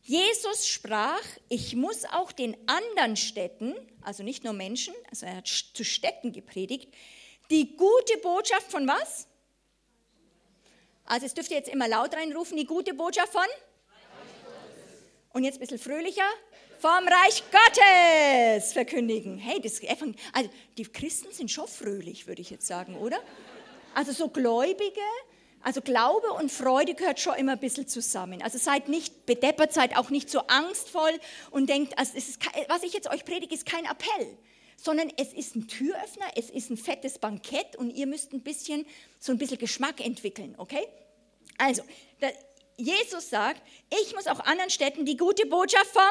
Jesus sprach, ich muss auch den anderen Städten, also nicht nur Menschen, also er hat zu Städten gepredigt, die gute Botschaft von was? Also es dürft ihr jetzt immer laut reinrufen, die gute Botschaft von? Und jetzt ein bisschen fröhlicher. vom Reich Gottes verkündigen. Hey, das Evangelium, also die Christen sind schon fröhlich, würde ich jetzt sagen, oder? Also so Gläubige, also Glaube und Freude gehört schon immer ein bisschen zusammen. Also seid nicht bedeppert, seid auch nicht so angstvoll und denkt, also es ist, was ich jetzt euch predige, ist kein Appell, sondern es ist ein Türöffner, es ist ein fettes Bankett und ihr müsst ein bisschen, so ein bisschen Geschmack entwickeln, okay? Also, da, Jesus sagt, ich muss auch anderen Städten die gute Botschaft vom...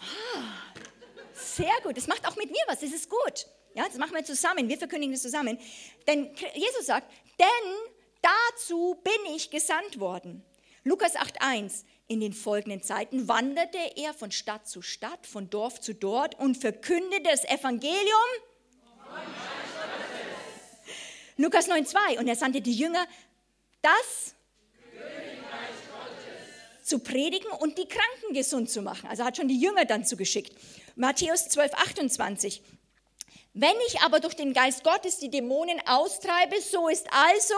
Ah, sehr gut, das macht auch mit mir was, das ist gut. Ja, das machen wir zusammen, wir verkündigen das zusammen. Denn Jesus sagt, denn dazu bin ich gesandt worden. Lukas acht eins. In den folgenden Zeiten wanderte er von Stadt zu Stadt, von Dorf zu Dorf und verkündete das Evangelium. Lukas neun zwei. Und er sandte die Jünger, das zu predigen und die Kranken gesund zu machen. Also hat schon die Jünger dann zugeschickt. Matthäus zwölf achtundzwanzig. Wenn ich aber durch den Geist Gottes die Dämonen austreibe, so ist also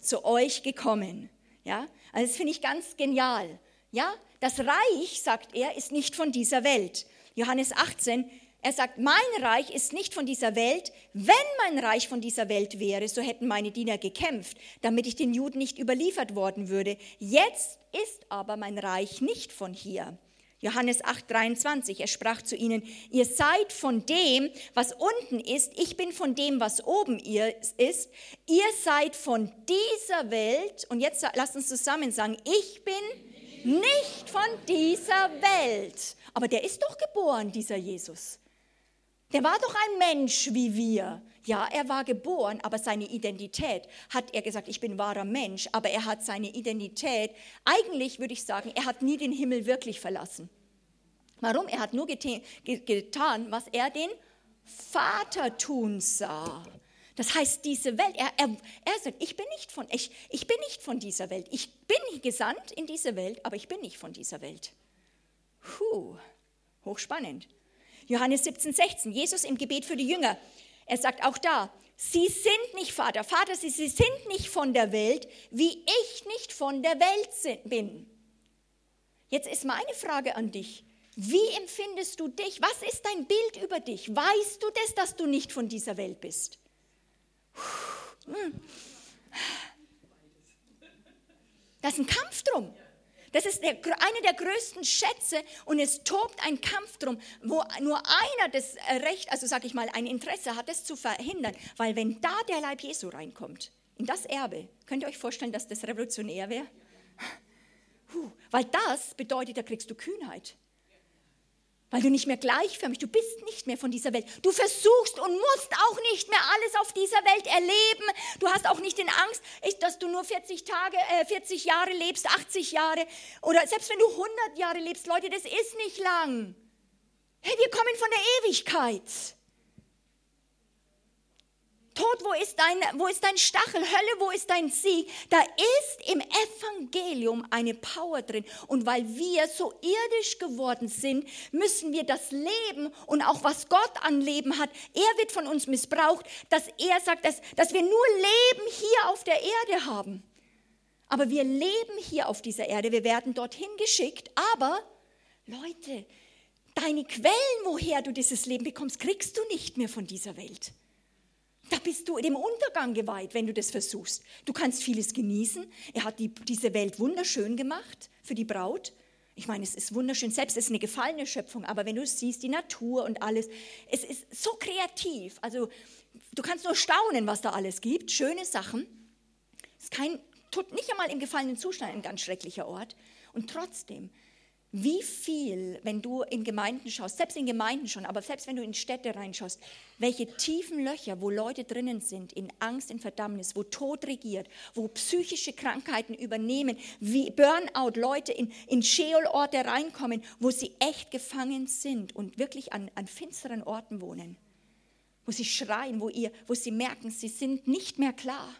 zu euch gekommen. Ja, also das finde ich ganz genial. Ja, das Reich, sagt er, ist nicht von dieser Welt. Johannes achtzehn, er sagt, mein Reich ist nicht von dieser Welt. Wenn mein Reich von dieser Welt wäre, so hätten meine Diener gekämpft, damit ich den Juden nicht überliefert worden würde. Jetzt ist aber mein Reich nicht von hier. Johannes acht dreiundzwanzig, er sprach zu ihnen, ihr seid von dem, was unten ist, ich bin von dem, was oben ihr ist, ihr seid von dieser Welt, und jetzt lasst uns zusammen sagen, ich bin nicht von dieser Welt. Aber der ist doch geboren, dieser Jesus. Der war doch ein Mensch wie wir. Ja, er war geboren, aber seine Identität, hat er gesagt, ich bin wahrer Mensch, aber er hat seine Identität, eigentlich würde ich sagen, er hat nie den Himmel wirklich verlassen. Warum? Er hat nur gete- getan, was er den Vater tun sah. Das heißt, diese Welt, er, er, er sagt, ich bin, nicht von, ich, ich bin nicht von dieser Welt. Ich bin gesandt in diese Welt, aber ich bin nicht von dieser Welt. Puh, hochspannend. Johannes siebzehn sechzehn, Jesus im Gebet für die Jünger. Er sagt auch da, sie sind nicht Vater. Vater, sie, sie sind nicht von der Welt, wie ich nicht von der Welt bin. Jetzt ist meine Frage an dich. Wie empfindest du dich? Was ist dein Bild über dich? Weißt du das, dass du nicht von dieser Welt bist? Das ist ein Kampf drum. Das ist der, eine der größten Schätze und es tobt ein Kampf drum, wo nur einer das Recht, also sage ich mal, ein Interesse hat, das zu verhindern. Weil wenn da der Leib Jesu reinkommt, in das Erbe, könnt ihr euch vorstellen, dass das revolutionär wäre? Weil das bedeutet, da kriegst du Kühnheit. Weil du nicht mehr gleichförmig, du bist nicht mehr von dieser Welt. Du versuchst und musst auch nicht mehr alles auf dieser Welt erleben. Du hast auch nicht den Angst, dass du nur vierzig Tage, äh, vierzig Jahre lebst, achtzig Jahre. Oder selbst wenn du hundert Jahre lebst, Leute, das ist nicht lang. Hey, wir kommen von der Ewigkeit. Tod, wo ist dein, wo ist dein Stachel? Hölle, wo ist dein Sieg? Da ist im Evangelium eine Power drin. Und weil wir so irdisch geworden sind, müssen wir das Leben und auch was Gott an Leben hat, er wird von uns missbraucht, dass er sagt, dass, dass wir nur Leben hier auf der Erde haben. Aber wir leben hier auf dieser Erde, wir werden dorthin geschickt. Aber Leute, deine Quellen, woher du dieses Leben bekommst, kriegst du nicht mehr von dieser Welt. Da bist du dem Untergang geweiht, wenn du das versuchst. Du kannst vieles genießen. Er hat die, diese Welt wunderschön gemacht für die Braut. Ich meine, es ist wunderschön, selbst es ist eine gefallene Schöpfung, aber wenn du es siehst, die Natur und alles, es ist so kreativ. Also du kannst nur staunen, was da alles gibt. Schöne Sachen. Es ist kein, nicht einmal im gefallenen Zustand ein ganz schrecklicher Ort. Und trotzdem, wie viel, wenn du in Gemeinden schaust, selbst in Gemeinden schon, aber selbst wenn du in Städte reinschaust, welche tiefen Löcher, wo Leute drinnen sind, in Angst, in Verdammnis, wo Tod regiert, wo psychische Krankheiten übernehmen, wie Burnout, Leute in, in Scheolorte reinkommen, wo sie echt gefangen sind und wirklich an, an finsteren Orten wohnen, wo sie schreien, wo, ihr, wo sie merken, sie sind nicht mehr klar.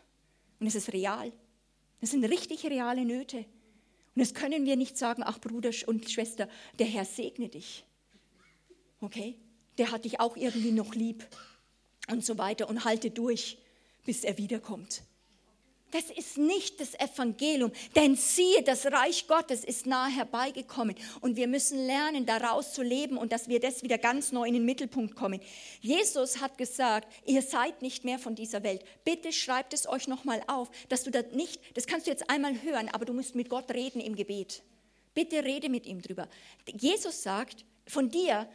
Und es ist real. Das sind richtig reale Nöte. Und das können wir nicht sagen, ach Bruder und Schwester, der Herr segne dich. Okay? Der hat dich auch irgendwie noch lieb und so weiter und halte durch, bis er wiederkommt. Das ist nicht das Evangelium, denn siehe, das Reich Gottes ist nahe herbeigekommen und wir müssen lernen, daraus zu leben und dass wir das wieder ganz neu in den Mittelpunkt kommen. Jesus hat gesagt, ihr seid nicht mehr von dieser Welt. Bitte schreibt es euch nochmal auf, dass du das nicht, das kannst du jetzt einmal hören, aber du musst mit Gott reden im Gebet. Bitte rede mit ihm drüber. Jesus sagt, von dir,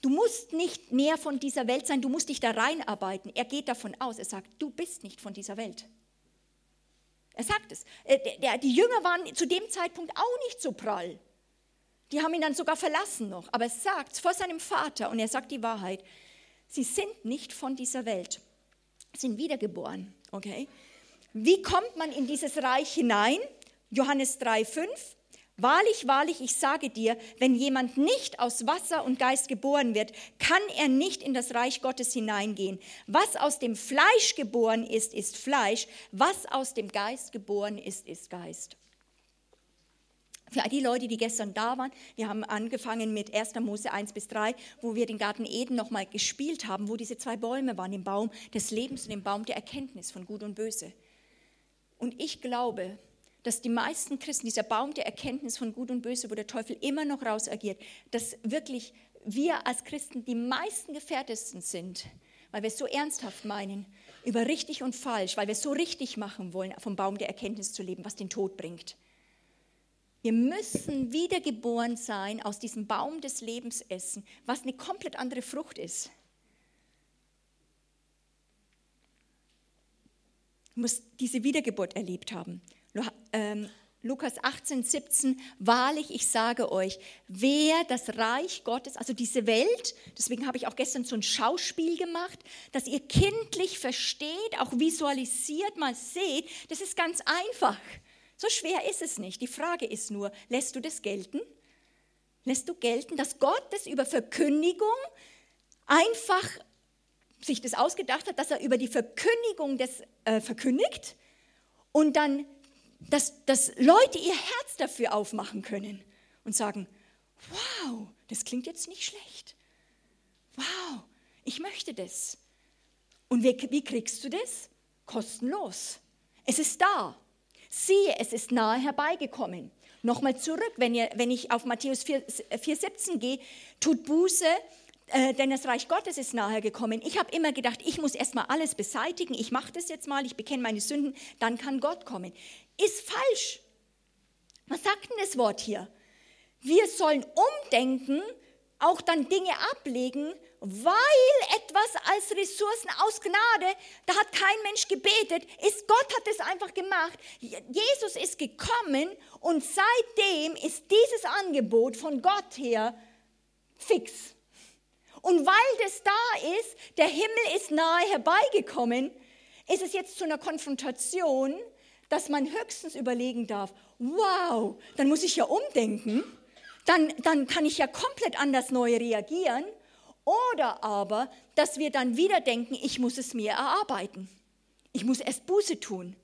du musst nicht mehr von dieser Welt sein, du musst dich da reinarbeiten. Er geht davon aus, er sagt, du bist nicht von dieser Welt. Er sagt es. Die Jünger waren zu dem Zeitpunkt auch nicht so prall. Die haben ihn dann sogar verlassen noch. Aber er sagt es vor seinem Vater und er sagt die Wahrheit. Sie sind nicht von dieser Welt. Sie sind wiedergeboren. Okay? Wie kommt man in dieses Reich hinein? Johannes drei, fünf. Wahrlich, wahrlich, ich sage dir, wenn jemand nicht aus Wasser und Geist geboren wird, kann er nicht in das Reich Gottes hineingehen. Was aus dem Fleisch geboren ist, ist Fleisch. Was aus dem Geist geboren ist, ist Geist. Für die Leute, die gestern da waren, wir haben angefangen mit erster Mose eins bis drei, wo wir den Garten Eden nochmal gespielt haben, wo diese zwei Bäume waren, den Baum des Lebens und den Baum der Erkenntnis von Gut und Böse. Und ich glaube, dass die meisten Christen, dieser Baum der Erkenntnis von Gut und Böse, wo der Teufel immer noch raus agiert, dass wirklich wir als Christen die meisten Gefährdeten sind, weil wir es so ernsthaft meinen, über richtig und falsch, weil wir es so richtig machen wollen, vom Baum der Erkenntnis zu leben, was den Tod bringt. Wir müssen wiedergeboren sein, aus diesem Baum des Lebens essen, was eine komplett andere Frucht ist. Du musst diese Wiedergeburt erlebt haben. Lukas achtzehn, siebzehn, wahrlich, ich sage euch, wer das Reich Gottes, also diese Welt, deswegen habe ich auch gestern so ein Schauspiel gemacht, dass ihr kindlich versteht, auch visualisiert, mal seht, das ist ganz einfach. So schwer ist es nicht. Die Frage ist nur, lässt du das gelten? Lässt du gelten, dass Gott das über Verkündigung einfach sich das ausgedacht hat, dass er über die Verkündigung das äh, verkündigt und dann Dass, dass Leute ihr Herz dafür aufmachen können und sagen, wow, das klingt jetzt nicht schlecht. Wow, ich möchte das. Und wie, wie kriegst du das? Kostenlos. Es ist da. Siehe, es ist nahe herbeigekommen. Nochmal zurück, wenn, ihr, wenn ich auf Matthäus vier, vier siebzehn gehe, tut Buße, Äh, denn das Reich Gottes ist nahe gekommen. Ich habe immer gedacht, ich muss erstmal alles beseitigen. Ich mache das jetzt mal, ich bekenne meine Sünden, dann kann Gott kommen. Ist falsch. Was sagt denn das Wort hier? Wir sollen umdenken, auch dann Dinge ablegen, weil etwas als Ressourcen aus Gnade, da hat kein Mensch gebetet, ist Gott hat es einfach gemacht. Jesus ist gekommen und seitdem ist dieses Angebot von Gott her fix. Und weil das da ist, der Himmel ist nahe herbeigekommen, ist es jetzt zu einer Konfrontation, dass man höchstens überlegen darf, wow, dann muss ich ja umdenken, dann, dann kann ich ja komplett anders neu reagieren. Oder aber, dass wir dann wieder denken, ich muss es mir erarbeiten. Ich muss erst Buße tun.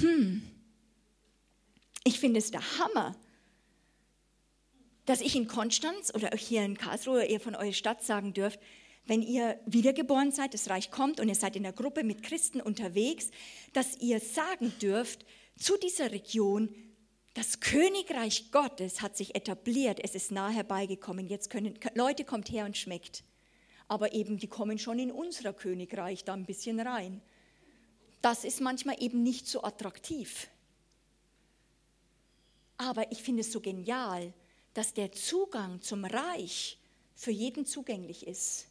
Hm, ich finde es der Hammer, dass ich in Konstanz oder auch hier in Karlsruhe, ihr von eurer Stadt sagen dürft, wenn ihr wiedergeboren seid, das Reich kommt und ihr seid in der Gruppe mit Christen unterwegs, dass ihr sagen dürft zu dieser Region, das Königreich Gottes hat sich etabliert, es ist nahe herbeigekommen, jetzt können Leute, kommt her und schmeckt. Aber eben, die kommen schon in unser Königreich da ein bisschen rein. Das ist manchmal eben nicht so attraktiv. Aber ich finde es so genial, dass der Zugang zum Reich für jeden zugänglich ist.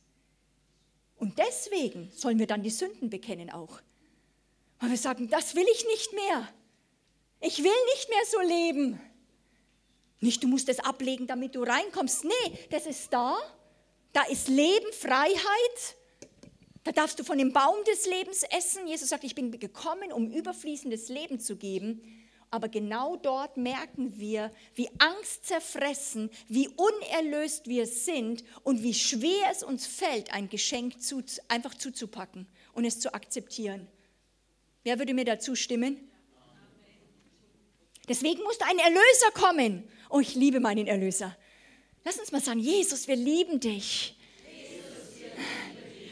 Und deswegen sollen wir dann die Sünden bekennen auch. Weil wir sagen, das will ich nicht mehr. Ich will nicht mehr so leben. Nicht, du musst es ablegen, damit du reinkommst. Nee, das ist da. Da ist Leben, Freiheit. Da darfst du von dem Baum des Lebens essen. Jesus sagt, ich bin gekommen, um überfließendes Leben zu geben. Aber genau dort merken wir, wie angstzerfressen, wie unerlöst wir sind und wie schwer es uns fällt, ein Geschenk zu, einfach zuzupacken und es zu akzeptieren. Wer würde mir dazu stimmen? Deswegen musste ein Erlöser kommen. Oh, ich liebe meinen Erlöser. Lass uns mal sagen, Jesus, wir lieben dich.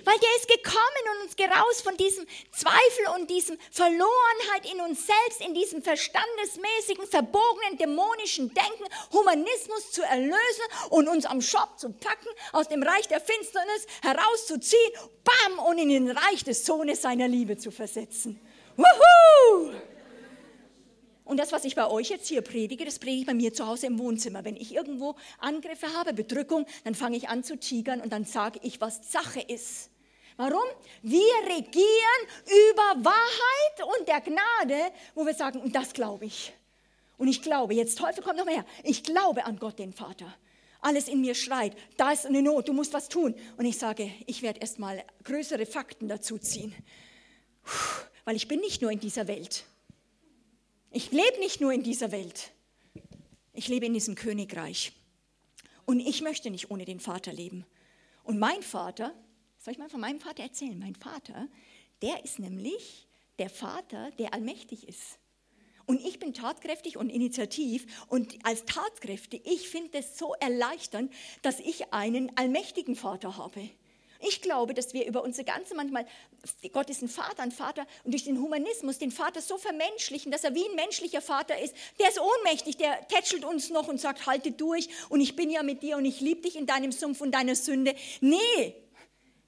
Weil der ist gekommen und uns geraus von diesem Zweifel und diesem Verlorenheit in uns selbst, in diesem verstandesmäßigen, verbogenen, dämonischen Denken, Humanismus zu erlösen und uns am Schopf zu packen, aus dem Reich der Finsternis herauszuziehen, bam, und in den Reich des Sohnes seiner Liebe zu versetzen. Wuhu! Und das, was ich bei euch jetzt hier predige, das predige ich bei mir zu Hause im Wohnzimmer. Wenn ich irgendwo Angriffe habe, Bedrückung, dann fange ich an zu tigern und dann sage ich, was Sache ist. Warum? Wir regieren über Wahrheit und der Gnade, wo wir sagen, und das glaube ich. Und ich glaube, jetzt Teufel, komm noch mal her, ich glaube an Gott, den Vater. Alles in mir schreit, da ist eine Not, du musst was tun. Und ich sage, ich werde erst mal größere Fakten dazu ziehen. Puh, weil ich bin nicht nur in dieser Welt. Ich lebe nicht nur in dieser Welt, ich lebe in diesem Königreich. Und ich möchte nicht ohne den Vater leben. Und mein Vater, soll ich mal von meinem Vater erzählen? Mein Vater, der ist nämlich der Vater, der allmächtig ist. Und ich bin tatkräftig und initiativ. Und als tatkräftig, ich finde es so erleichternd, dass ich einen allmächtigen Vater habe. Ich glaube, dass wir über unsere ganze manchmal, Gott ist ein Vater, ein Vater, und durch den Humanismus den Vater so vermenschlichen, dass er wie ein menschlicher Vater ist. Der ist ohnmächtig, der tätschelt uns noch und sagt, halte durch und ich bin ja mit dir und ich liebe dich in deinem Sumpf und deiner Sünde. Nee,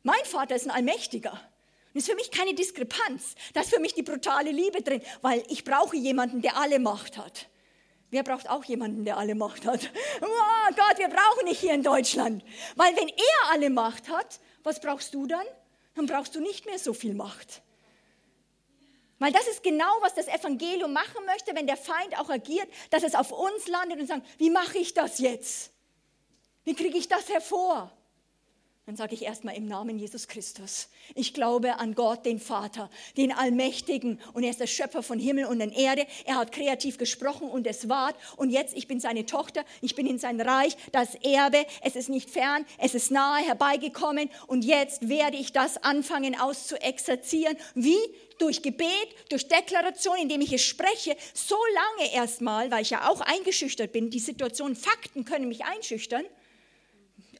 mein Vater ist ein Allmächtiger. Und das ist für mich keine Diskrepanz. Da ist für mich die brutale Liebe drin, weil ich brauche jemanden, der alle Macht hat. Wer braucht auch jemanden, der alle Macht hat? Oh Gott, wir brauchen dich hier in Deutschland. Weil wenn er alle Macht hat, was brauchst du dann? Dann brauchst du nicht mehr so viel Macht. Weil das ist genau, was das Evangelium machen möchte, wenn der Feind auch agiert, dass es auf uns landet und sagt, wie mache ich das jetzt? Wie kriege ich das hervor? Dann sage ich erstmal im Namen Jesus Christus. Ich glaube an Gott, den Vater, den Allmächtigen. Und er ist der Schöpfer von Himmel und Erde. Er hat kreativ gesprochen und es ward. Und jetzt, ich bin seine Tochter, ich bin in sein Reich, das Erbe. Es ist nicht fern, es ist nahe herbeigekommen. Und jetzt werde ich das anfangen auszuexerzieren. Wie? Durch Gebet, durch Deklaration, indem ich es spreche. So lange erstmal, weil ich ja auch eingeschüchtert bin. Die Situation, Fakten können mich einschüchtern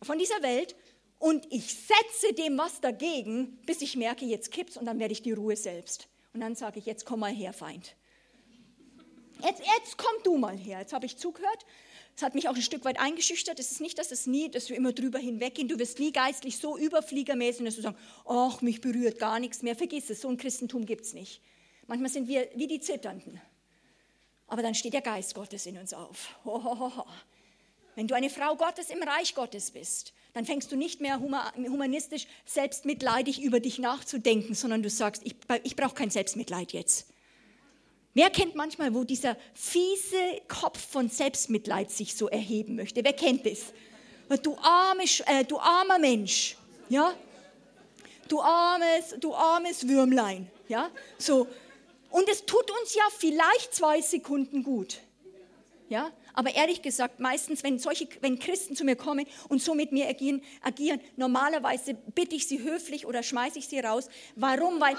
von dieser Welt. Und ich setze dem was dagegen, bis ich merke, jetzt kippt's und dann werde ich die Ruhe selbst. Und dann sage ich, jetzt komm mal her, Feind. Jetzt, jetzt komm du mal her. Jetzt habe ich zugehört. Es hat mich auch ein Stück weit eingeschüchtert. Es ist nicht, dass es nie, dass wir immer drüber hinweggehen. Du wirst nie geistlich so überfliegermäßig, dass du sagst, ach, mich berührt gar nichts mehr. Vergiss es, so ein Christentum gibt es nicht. Manchmal sind wir wie die Zitternden. Aber dann steht der Geist Gottes in uns auf. Ho, ho, ho, ho. Wenn du eine Frau Gottes im Reich Gottes bist, dann fängst du nicht mehr humanistisch, selbstmitleidig über dich nachzudenken, sondern du sagst, ich, ich brauche kein Selbstmitleid jetzt. Wer kennt manchmal, wo dieser fiese Kopf von Selbstmitleid sich so erheben möchte? Wer kennt das? Du, armisch, äh, du armer Mensch, ja? Du armes, du armes Würmlein, ja? So. Und es tut uns ja vielleicht zwei Sekunden gut, ja? Aber ehrlich gesagt, meistens, wenn, solche, wenn Christen zu mir kommen und so mit mir agieren, agieren, normalerweise bitte ich sie höflich oder schmeiße ich sie raus. Warum? Weil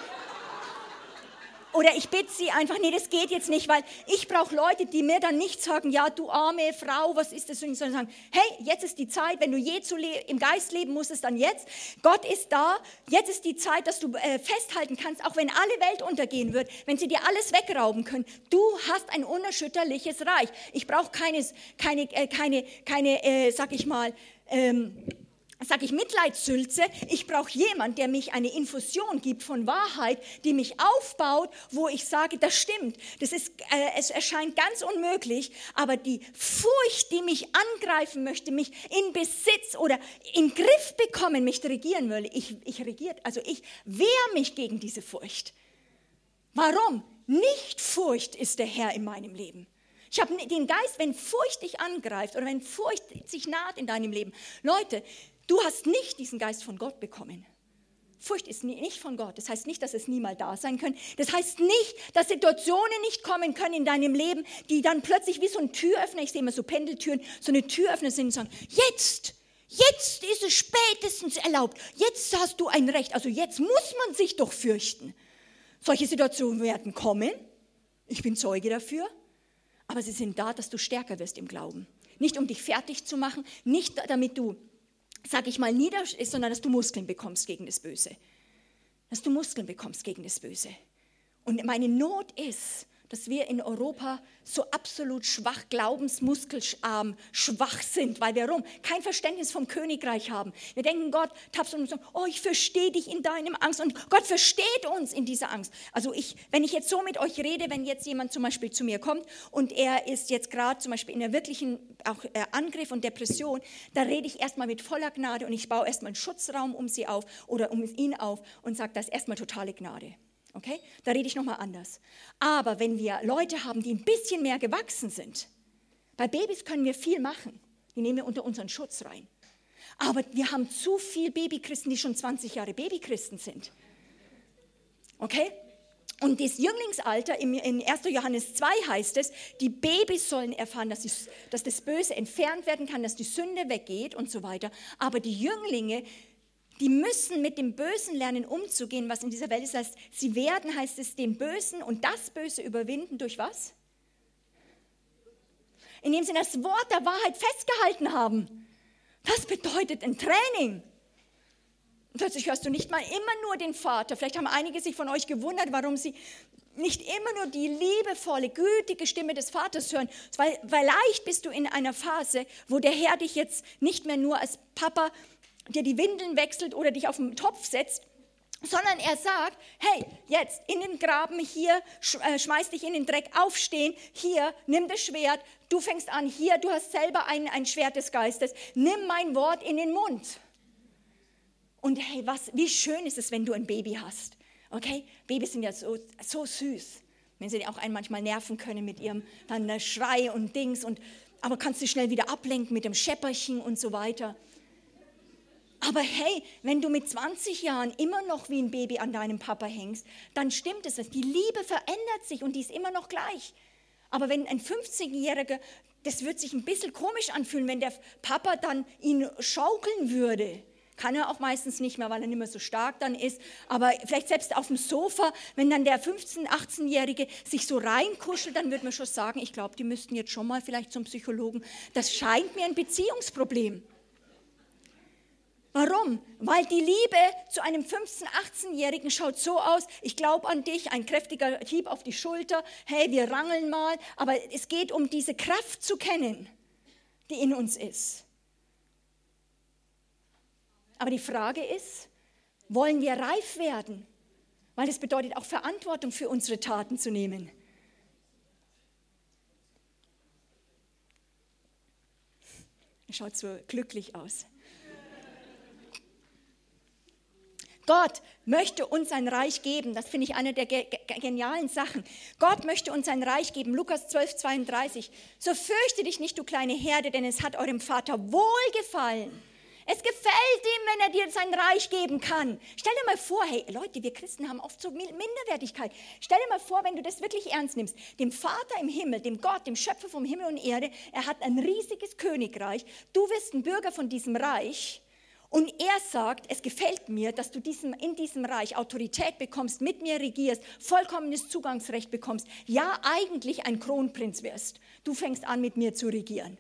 oder ich bitte sie einfach, nee, das geht jetzt nicht, weil ich brauche Leute, die mir dann nicht sagen, ja, du arme Frau, was ist das? Sondern sagen, hey, jetzt ist die Zeit, wenn du je zu le- im Geist leben musstest, dann jetzt. Gott ist da, jetzt ist die Zeit, dass du äh, festhalten kannst, auch wenn alle Welt untergehen wird, wenn sie dir alles wegrauben können. Du hast ein unerschütterliches Reich. Ich brauche keine, keine, äh, keine, keine äh, sag ich mal, ähm, sag ich Mitleidssülze, ich brauche jemanden, der mich eine Infusion gibt von Wahrheit, die mich aufbaut, wo ich sage, das stimmt, das ist, äh, es erscheint ganz unmöglich, aber die Furcht, die mich angreifen möchte, mich in Besitz oder in Griff bekommen, mich regieren will, ich, ich regiert, also ich wehre mich gegen diese Furcht. Warum? Nicht Furcht ist der Herr in meinem Leben. Ich habe den Geist, wenn Furcht dich angreift oder wenn Furcht sich naht in deinem Leben, Leute, du hast nicht diesen Geist von Gott bekommen. Furcht ist nicht von Gott. Das heißt nicht, dass es nie mal da sein können. Das heißt nicht, dass Situationen nicht kommen können in deinem Leben, die dann plötzlich wie so ein Türöffner, ich sehe immer so Pendeltüren, so eine Türöffner sind und sagen, jetzt, jetzt ist es spätestens erlaubt. Jetzt hast du ein Recht. Also jetzt muss man sich doch fürchten. Solche Situationen werden kommen. Ich bin Zeuge dafür. Aber sie sind da, dass du stärker wirst im Glauben. Nicht um dich fertig zu machen, nicht damit du sag ich mal, nieder ist, sondern dass du Muskeln bekommst gegen das Böse. Dass du Muskeln bekommst gegen das Böse. Und meine Not ist, dass wir in Europa so absolut schwach, glaubensmuskelarm, schwach sind, weil wir rum kein Verständnis vom Königreich haben. Wir denken, Gott tapst uns und sagt, oh, ich verstehe dich in deinem Angst und Gott versteht uns in dieser Angst. Also ich, wenn ich jetzt so mit euch rede, wenn jetzt jemand zum Beispiel zu mir kommt und er ist jetzt gerade zum Beispiel in einer wirklichen auch, äh, Angriff und Depression, da rede ich erstmal mit voller Gnade und ich baue erstmal einen Schutzraum um sie auf oder um ihn auf und sage, das ist erstmal totale Gnade. Okay, da rede ich nochmal anders. Aber wenn wir Leute haben, die ein bisschen mehr gewachsen sind, bei Babys können wir viel machen. Die nehmen wir unter unseren Schutz rein. Aber wir haben zu viel Babychristen, die schon zwanzig Jahre Babychristen sind. Okay? Und das Jünglingsalter, in erster Johannes zwei heißt es, die Babys sollen erfahren, dass, die, dass das Böse entfernt werden kann, dass die Sünde weggeht und so weiter. Aber die Jünglinge, die müssen mit dem Bösen lernen, umzugehen, was in dieser Welt ist. Das heißt, sie werden, heißt es, den Bösen und das Böse überwinden durch was? Indem sie das Wort der Wahrheit festgehalten haben. Das bedeutet ein Training. Und plötzlich hörst du nicht mal immer nur den Vater. Vielleicht haben einige sich von euch gewundert, warum sie nicht immer nur die liebevolle, gütige Stimme des Vaters hören, weil, weil leicht bist du in einer Phase, wo der Herr dich jetzt nicht mehr nur als Papa der die Windeln wechselt oder dich auf den Topf setzt, sondern er sagt, hey, jetzt in den Graben hier, schmeiß dich in den Dreck, aufstehen, hier, nimm das Schwert, du fängst an, hier, du hast selber ein, ein Schwert des Geistes, nimm mein Wort in den Mund. Und hey, was, wie schön ist es, wenn du ein Baby hast, okay? Babys sind ja so, so süß, wenn sie auch einen manchmal nerven können mit ihrem dann Schrei und Dings, und, aber kannst du schnell wieder ablenken mit dem Schepperchen und so weiter. Aber hey, wenn du mit zwanzig Jahren immer noch wie ein Baby an deinem Papa hängst, dann stimmt es. Die Liebe verändert sich und die ist immer noch gleich. Aber wenn ein fünfzehnjähriger, das wird sich ein bisschen komisch anfühlen, wenn der Papa dann ihn schaukeln würde. Kann er auch meistens nicht mehr, weil er nicht mehr so stark dann ist. Aber vielleicht selbst auf dem Sofa, wenn dann der fünfzehn-, achtzehnjährige sich so reinkuschelt, dann würde man schon sagen, ich glaube, die müssten jetzt schon mal vielleicht zum Psychologen. Das scheint mir ein Beziehungsproblem. Warum? Weil die Liebe zu einem fünfzehn-, achtzehnjährigen schaut so aus, ich glaube an dich, ein kräftiger Hieb auf die Schulter, hey, wir rangeln mal, aber es geht um diese Kraft zu kennen, die in uns ist. Aber die Frage ist, wollen wir reif werden? Weil das bedeutet auch Verantwortung für unsere Taten zu nehmen. Schaut so glücklich aus. Gott möchte uns ein Reich geben. Das finde ich eine der ge- ge- genialen Sachen. Gott möchte uns ein Reich geben. Lukas zwölf, zweiunddreißig. So fürchte dich nicht, du kleine Herde, denn es hat eurem Vater wohlgefallen. Es gefällt ihm, wenn er dir sein Reich geben kann. Stell dir mal vor, hey Leute, wir Christen haben oft so Minderwertigkeit. Stell dir mal vor, wenn du das wirklich ernst nimmst. Dem Vater im Himmel, dem Gott, dem Schöpfer vom Himmel und Erde, er hat ein riesiges Königreich. Du wirst ein Bürger von diesem Reich. Und er sagt, es gefällt mir, dass du diesem, in diesem Reich Autorität bekommst, mit mir regierst, vollkommenes Zugangsrecht bekommst. Ja, eigentlich ein Kronprinz wirst. Du fängst an, mit mir zu regieren.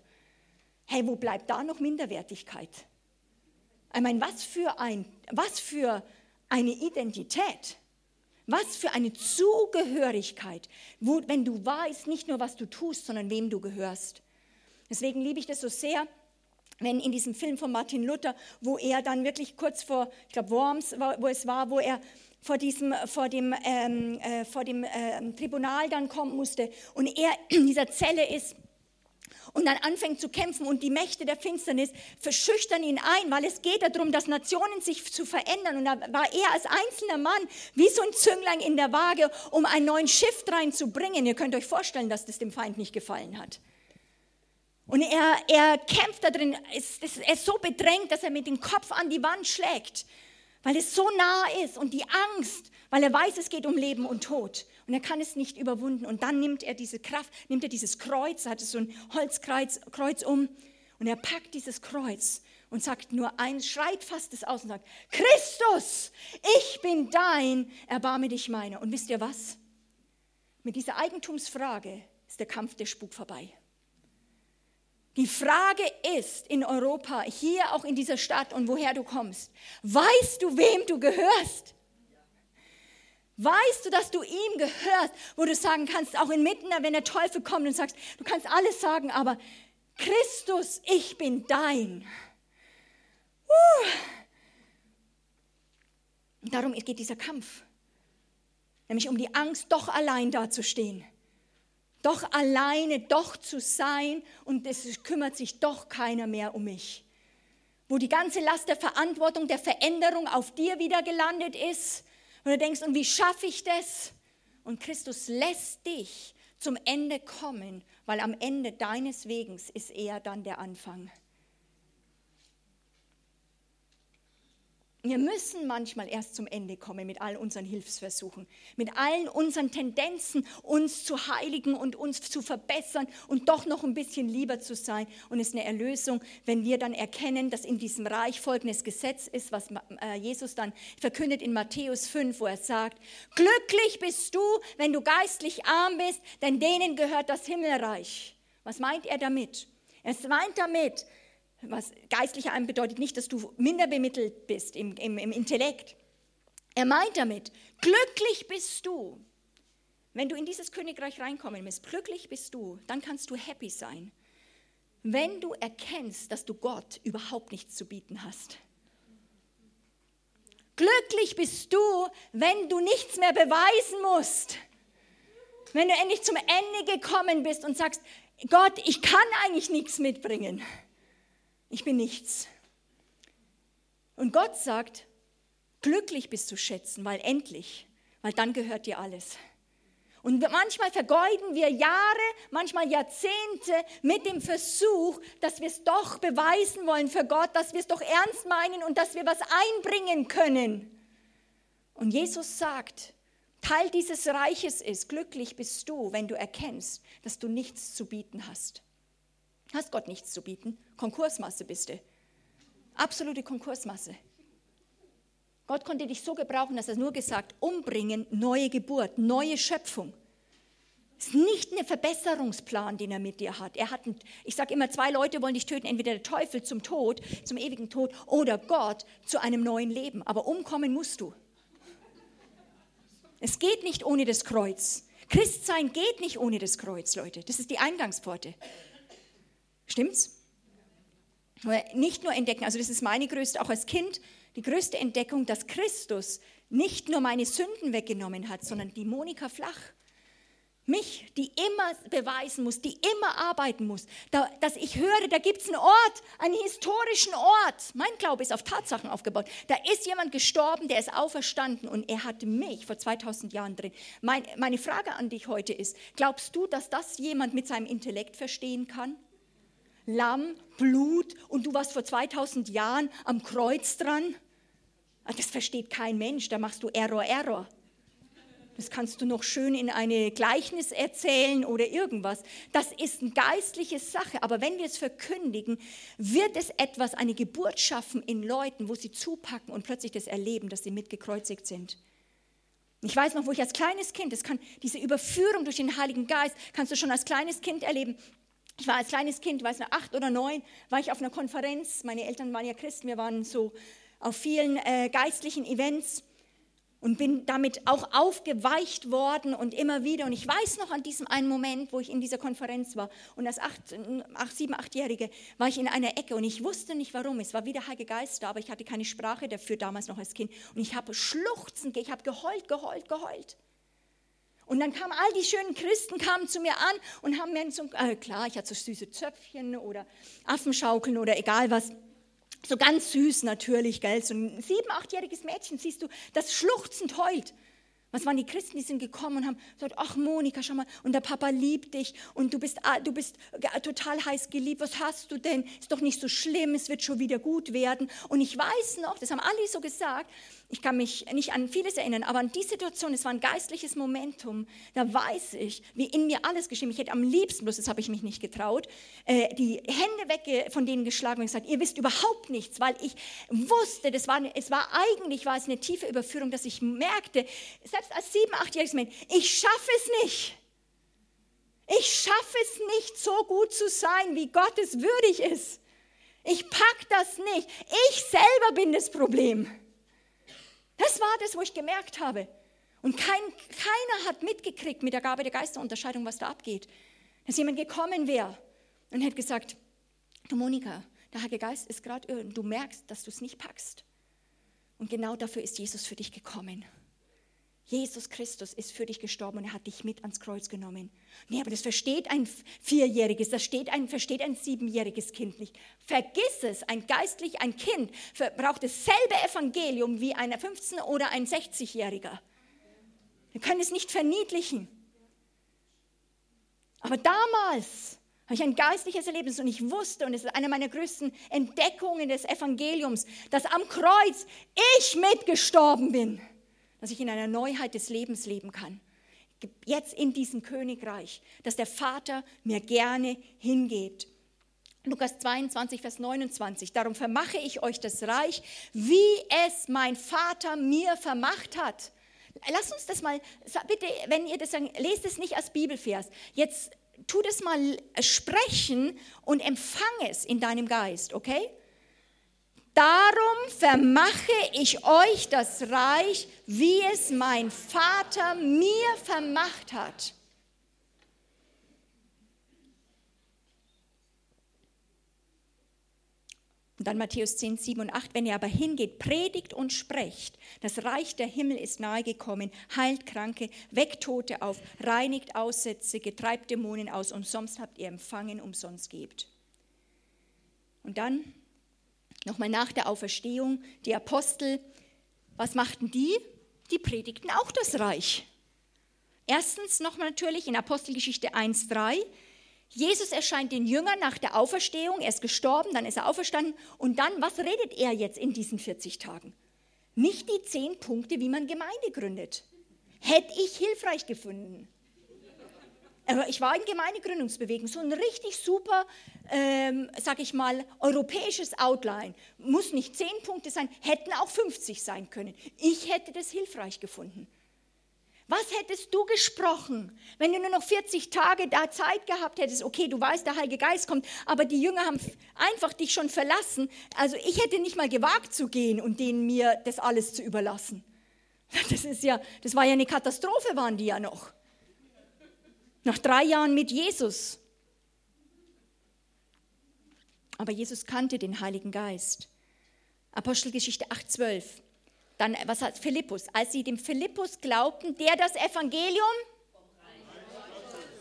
Hey, wo bleibt da noch Minderwertigkeit? Ich meine, was für ein, was für eine Identität, was für eine Zugehörigkeit, wo, wenn du weißt, nicht nur, was du tust, sondern wem du gehörst. Deswegen liebe ich das so sehr, wenn in diesem Film von Martin Luther, wo er dann wirklich kurz vor, ich glaube Worms, wo es war, wo er vor diesem, vor dem, ähm, äh, vor dem äh, Tribunal dann kommen musste und er in dieser Zelle ist und dann anfängt zu kämpfen und die Mächte der Finsternis verschüchtern ihn ein, weil es geht darum, dass Nationen sich zu verändern. Und da war er als einzelner Mann wie so ein Zünglein in der Waage, um einen neuen Shift reinzubringen. Ihr könnt euch vorstellen, dass das dem Feind nicht gefallen hat. Und er, er kämpft da drin, ist, ist, er ist so bedrängt, dass er mit dem Kopf an die Wand schlägt, weil es so nah ist und die Angst, weil er weiß, es geht um Leben und Tod und er kann es nicht überwinden. Und dann nimmt er diese Kraft, nimmt er dieses Kreuz, er hatte so ein Holzkreuz Kreuz um und er packt dieses Kreuz und sagt nur eins, schreit fast es aus und sagt, Christus, ich bin dein, erbarme dich meiner. Und wisst ihr was? Mit dieser Eigentumsfrage ist der Kampf der Spuk vorbei. Die Frage ist in Europa, hier auch in dieser Stadt und woher du kommst, weißt du, wem du gehörst? Weißt du, dass du ihm gehörst, wo du sagen kannst, auch inmitten, wenn der Teufel kommt und sagst, du kannst alles sagen, aber Christus, ich bin dein. Uh. Und darum geht dieser Kampf. Nämlich um die Angst, doch allein dazustehen. Doch alleine, doch zu sein und es kümmert sich doch keiner mehr um mich. Wo die ganze Last der Verantwortung, der Veränderung auf dir wieder gelandet ist. Und du denkst, und wie schaffe ich das? Und Christus lässt dich zum Ende kommen, weil am Ende deines Wegens ist er dann der Anfang. Wir müssen manchmal erst zum Ende kommen mit all unseren Hilfsversuchen, mit allen unseren Tendenzen, uns zu heiligen und uns zu verbessern und doch noch ein bisschen lieber zu sein. Und es ist eine Erlösung, wenn wir dann erkennen, dass in diesem Reich folgendes Gesetz ist, was Jesus dann verkündet in Matthäus fünf, wo er sagt, glücklich bist du, wenn du geistlich arm bist, denn denen gehört das Himmelreich. Was meint er damit? Er meint damit, was geistlicher Arm bedeutet nicht, dass du minder bemittelt bist im, im, im Intellekt. Er meint damit, glücklich bist du, wenn du in dieses Königreich reinkommen bist, glücklich bist du, dann kannst du happy sein, wenn du erkennst, dass du Gott überhaupt nichts zu bieten hast. Glücklich bist du, wenn du nichts mehr beweisen musst, wenn du endlich zum Ende gekommen bist und sagst, Gott, ich kann eigentlich nichts mitbringen. Ich bin nichts. Und Gott sagt, glücklich bist du, Schätzen, weil endlich, weil dann gehört dir alles. Und manchmal vergeuden wir Jahre, manchmal Jahrzehnte mit dem Versuch, dass wir es doch beweisen wollen für Gott, dass wir es doch ernst meinen und dass wir was einbringen können. Und Jesus sagt, Teil dieses Reiches ist, glücklich bist du, wenn du erkennst, dass du nichts zu bieten hast. Hast Gott nichts zu bieten. Konkursmasse bist du. Absolute Konkursmasse. Gott konnte dich so gebrauchen, dass er nur gesagt, umbringen, neue Geburt, neue Schöpfung. Es ist nicht ein Verbesserungsplan, den er mit dir hat. Er hat einen, ich sage immer, zwei Leute wollen dich töten, entweder der Teufel zum Tod, zum ewigen Tod oder Gott zu einem neuen Leben. Aber umkommen musst du. Es geht nicht ohne das Kreuz. Christsein geht nicht ohne das Kreuz, Leute. Das ist die Eingangspforte. Stimmt's? Nicht nur entdecken, also das ist meine größte, auch als Kind, die größte Entdeckung, dass Christus nicht nur meine Sünden weggenommen hat, sondern die Monika Flach, mich, die immer beweisen muss, die immer arbeiten muss, da, dass ich höre, da gibt es einen Ort, einen historischen Ort. Mein Glaube ist auf Tatsachen aufgebaut. Da ist jemand gestorben, der ist auferstanden und er hat mich vor zweitausend Jahren drin. Mein, meine Frage an dich heute ist, glaubst du, dass das jemand mit seinem Intellekt verstehen kann? Lamm, Blut und du warst vor zweitausend Jahren am Kreuz dran. Das versteht kein Mensch, da machst du Error, Error. Das kannst du noch schön in eine Gleichnis erzählen oder irgendwas. Das ist eine geistliche Sache, aber wenn wir es verkündigen, wird es etwas, eine Geburt schaffen in Leuten, wo sie zupacken und plötzlich das erleben, dass sie mitgekreuzigt sind. Ich weiß noch, wo ich als kleines Kind, das kann, diese Überführung durch den Heiligen Geist kannst du schon als kleines Kind erleben. Ich war als kleines Kind, weiß nicht, acht oder neun, war ich auf einer Konferenz. Meine Eltern waren ja Christen, wir waren so auf vielen äh, geistlichen Events und bin damit auch aufgeweicht worden und immer wieder. Und ich weiß noch an diesem einen Moment, wo ich in dieser Konferenz war und als acht, acht, sieben, achtjährige war ich in einer Ecke und ich wusste nicht warum. Es war wieder Heilige Geist da, aber ich hatte keine Sprache dafür damals noch als Kind. Und ich habe schluchzend, ich habe geheult, geheult, geheult. Und dann kamen all die schönen Christen kamen zu mir an und haben mir so, äh, klar, ich hatte so süße Zöpfchen oder Affenschaukeln oder egal was, so ganz süß natürlich, gell? So ein sieben-, achtjähriges Mädchen, siehst du, das schluchzend heult. Was waren die Christen, die sind gekommen und haben gesagt, ach Monika, schau mal, und der Papa liebt dich und du bist, du bist total heiß geliebt, was hast du denn? Ist doch nicht so schlimm, es wird schon wieder gut werden. Und ich weiß noch, das haben alle so gesagt, ich kann mich nicht an vieles erinnern, aber an die Situation, es war ein geistliches Momentum, da weiß ich, wie in mir alles geschehen. Ich hätte am liebsten, bloß das habe ich mich nicht getraut, die Hände weg von denen geschlagen und gesagt, ihr wisst überhaupt nichts, weil ich wusste, das war, es war eigentlich war es eine tiefe Überführung, dass ich merkte, selbst als sieben-, achtjähriges Mensch, ich schaffe es nicht. Ich schaffe es nicht, so gut zu sein, wie Gott es würdig ist. Ich pack das nicht. Ich selber bin das Problem. Das war das, wo ich gemerkt habe. Und kein, keiner hat mitgekriegt mit der Gabe der Geisterunterscheidung, was da abgeht. Dass jemand gekommen wäre und hätte gesagt, du Monika, der Heilige Geist ist gerade irren. Du merkst, dass du es nicht packst. Und genau dafür ist Jesus für dich gekommen. Jesus Christus ist für dich gestorben und er hat dich mit ans Kreuz genommen. Nee, aber das versteht ein Vierjähriges, das steht ein, versteht ein siebenjähriges Kind nicht. Vergiss es, ein geistlich, ein Kind braucht dasselbe Evangelium wie ein fünfzehn- oder ein sechzigjähriger. Wir können es nicht verniedlichen. Aber damals habe ich ein geistliches Erlebnis und ich wusste, und es ist eine meiner größten Entdeckungen des Evangeliums, dass am Kreuz ich mitgestorben bin. Dass ich in einer Neuheit des Lebens leben kann. Jetzt in diesem Königreich, dass der Vater mir gerne hingeht. Lukas zweiundzwanzig, Vers neunundzwanzig. Darum vermache ich euch das Reich, wie es mein Vater mir vermacht hat. Lasst uns das mal, bitte, wenn ihr das sagt, lest es nicht als Bibelvers. Jetzt tu das mal sprechen und empfange es in deinem Geist, okay? Darum vermache ich euch das Reich, wie es mein Vater mir vermacht hat. Und dann Matthäus zehn, sieben und acht. Wenn ihr aber hingeht, predigt und sprecht, das Reich der Himmel ist nahegekommen, heilt Kranke, weckt Tote auf, reinigt Aussätzige, treibt Dämonen aus, umsonst habt ihr empfangen, umsonst gebt. Und dann nochmal nach der Auferstehung, die Apostel, was machten die? Die predigten auch das Reich. Erstens nochmal natürlich in Apostelgeschichte eins, drei. Jesus erscheint den Jüngern nach der Auferstehung. Er ist gestorben, dann ist er auferstanden. Und dann, was redet er jetzt in diesen vierzig Tagen? Nicht die zehn Punkte, wie man Gemeinde gründet. Hätte ich hilfreich gefunden. Aber ich war in Gemeindegründungsbewegung, so ein richtig super, ähm, sag ich mal, europäisches Outline. Muss nicht zehn Punkte sein, hätten auch fünfzig sein können. Ich hätte das hilfreich gefunden. Was hättest du gesprochen, wenn du nur noch vierzig Tage da Zeit gehabt hättest? Okay, du weißt, der Heilige Geist kommt, aber die Jünger haben einfach dich schon verlassen. Also ich hätte nicht mal gewagt zu gehen und denen mir das alles zu überlassen. Das ist ja, das war ja eine Katastrophe, waren die ja noch. Nach drei Jahren mit Jesus. Aber Jesus kannte den Heiligen Geist. Apostelgeschichte acht, zwölf. Dann, was hat Philippus? Als sie dem Philippus glaubten, der das Evangelium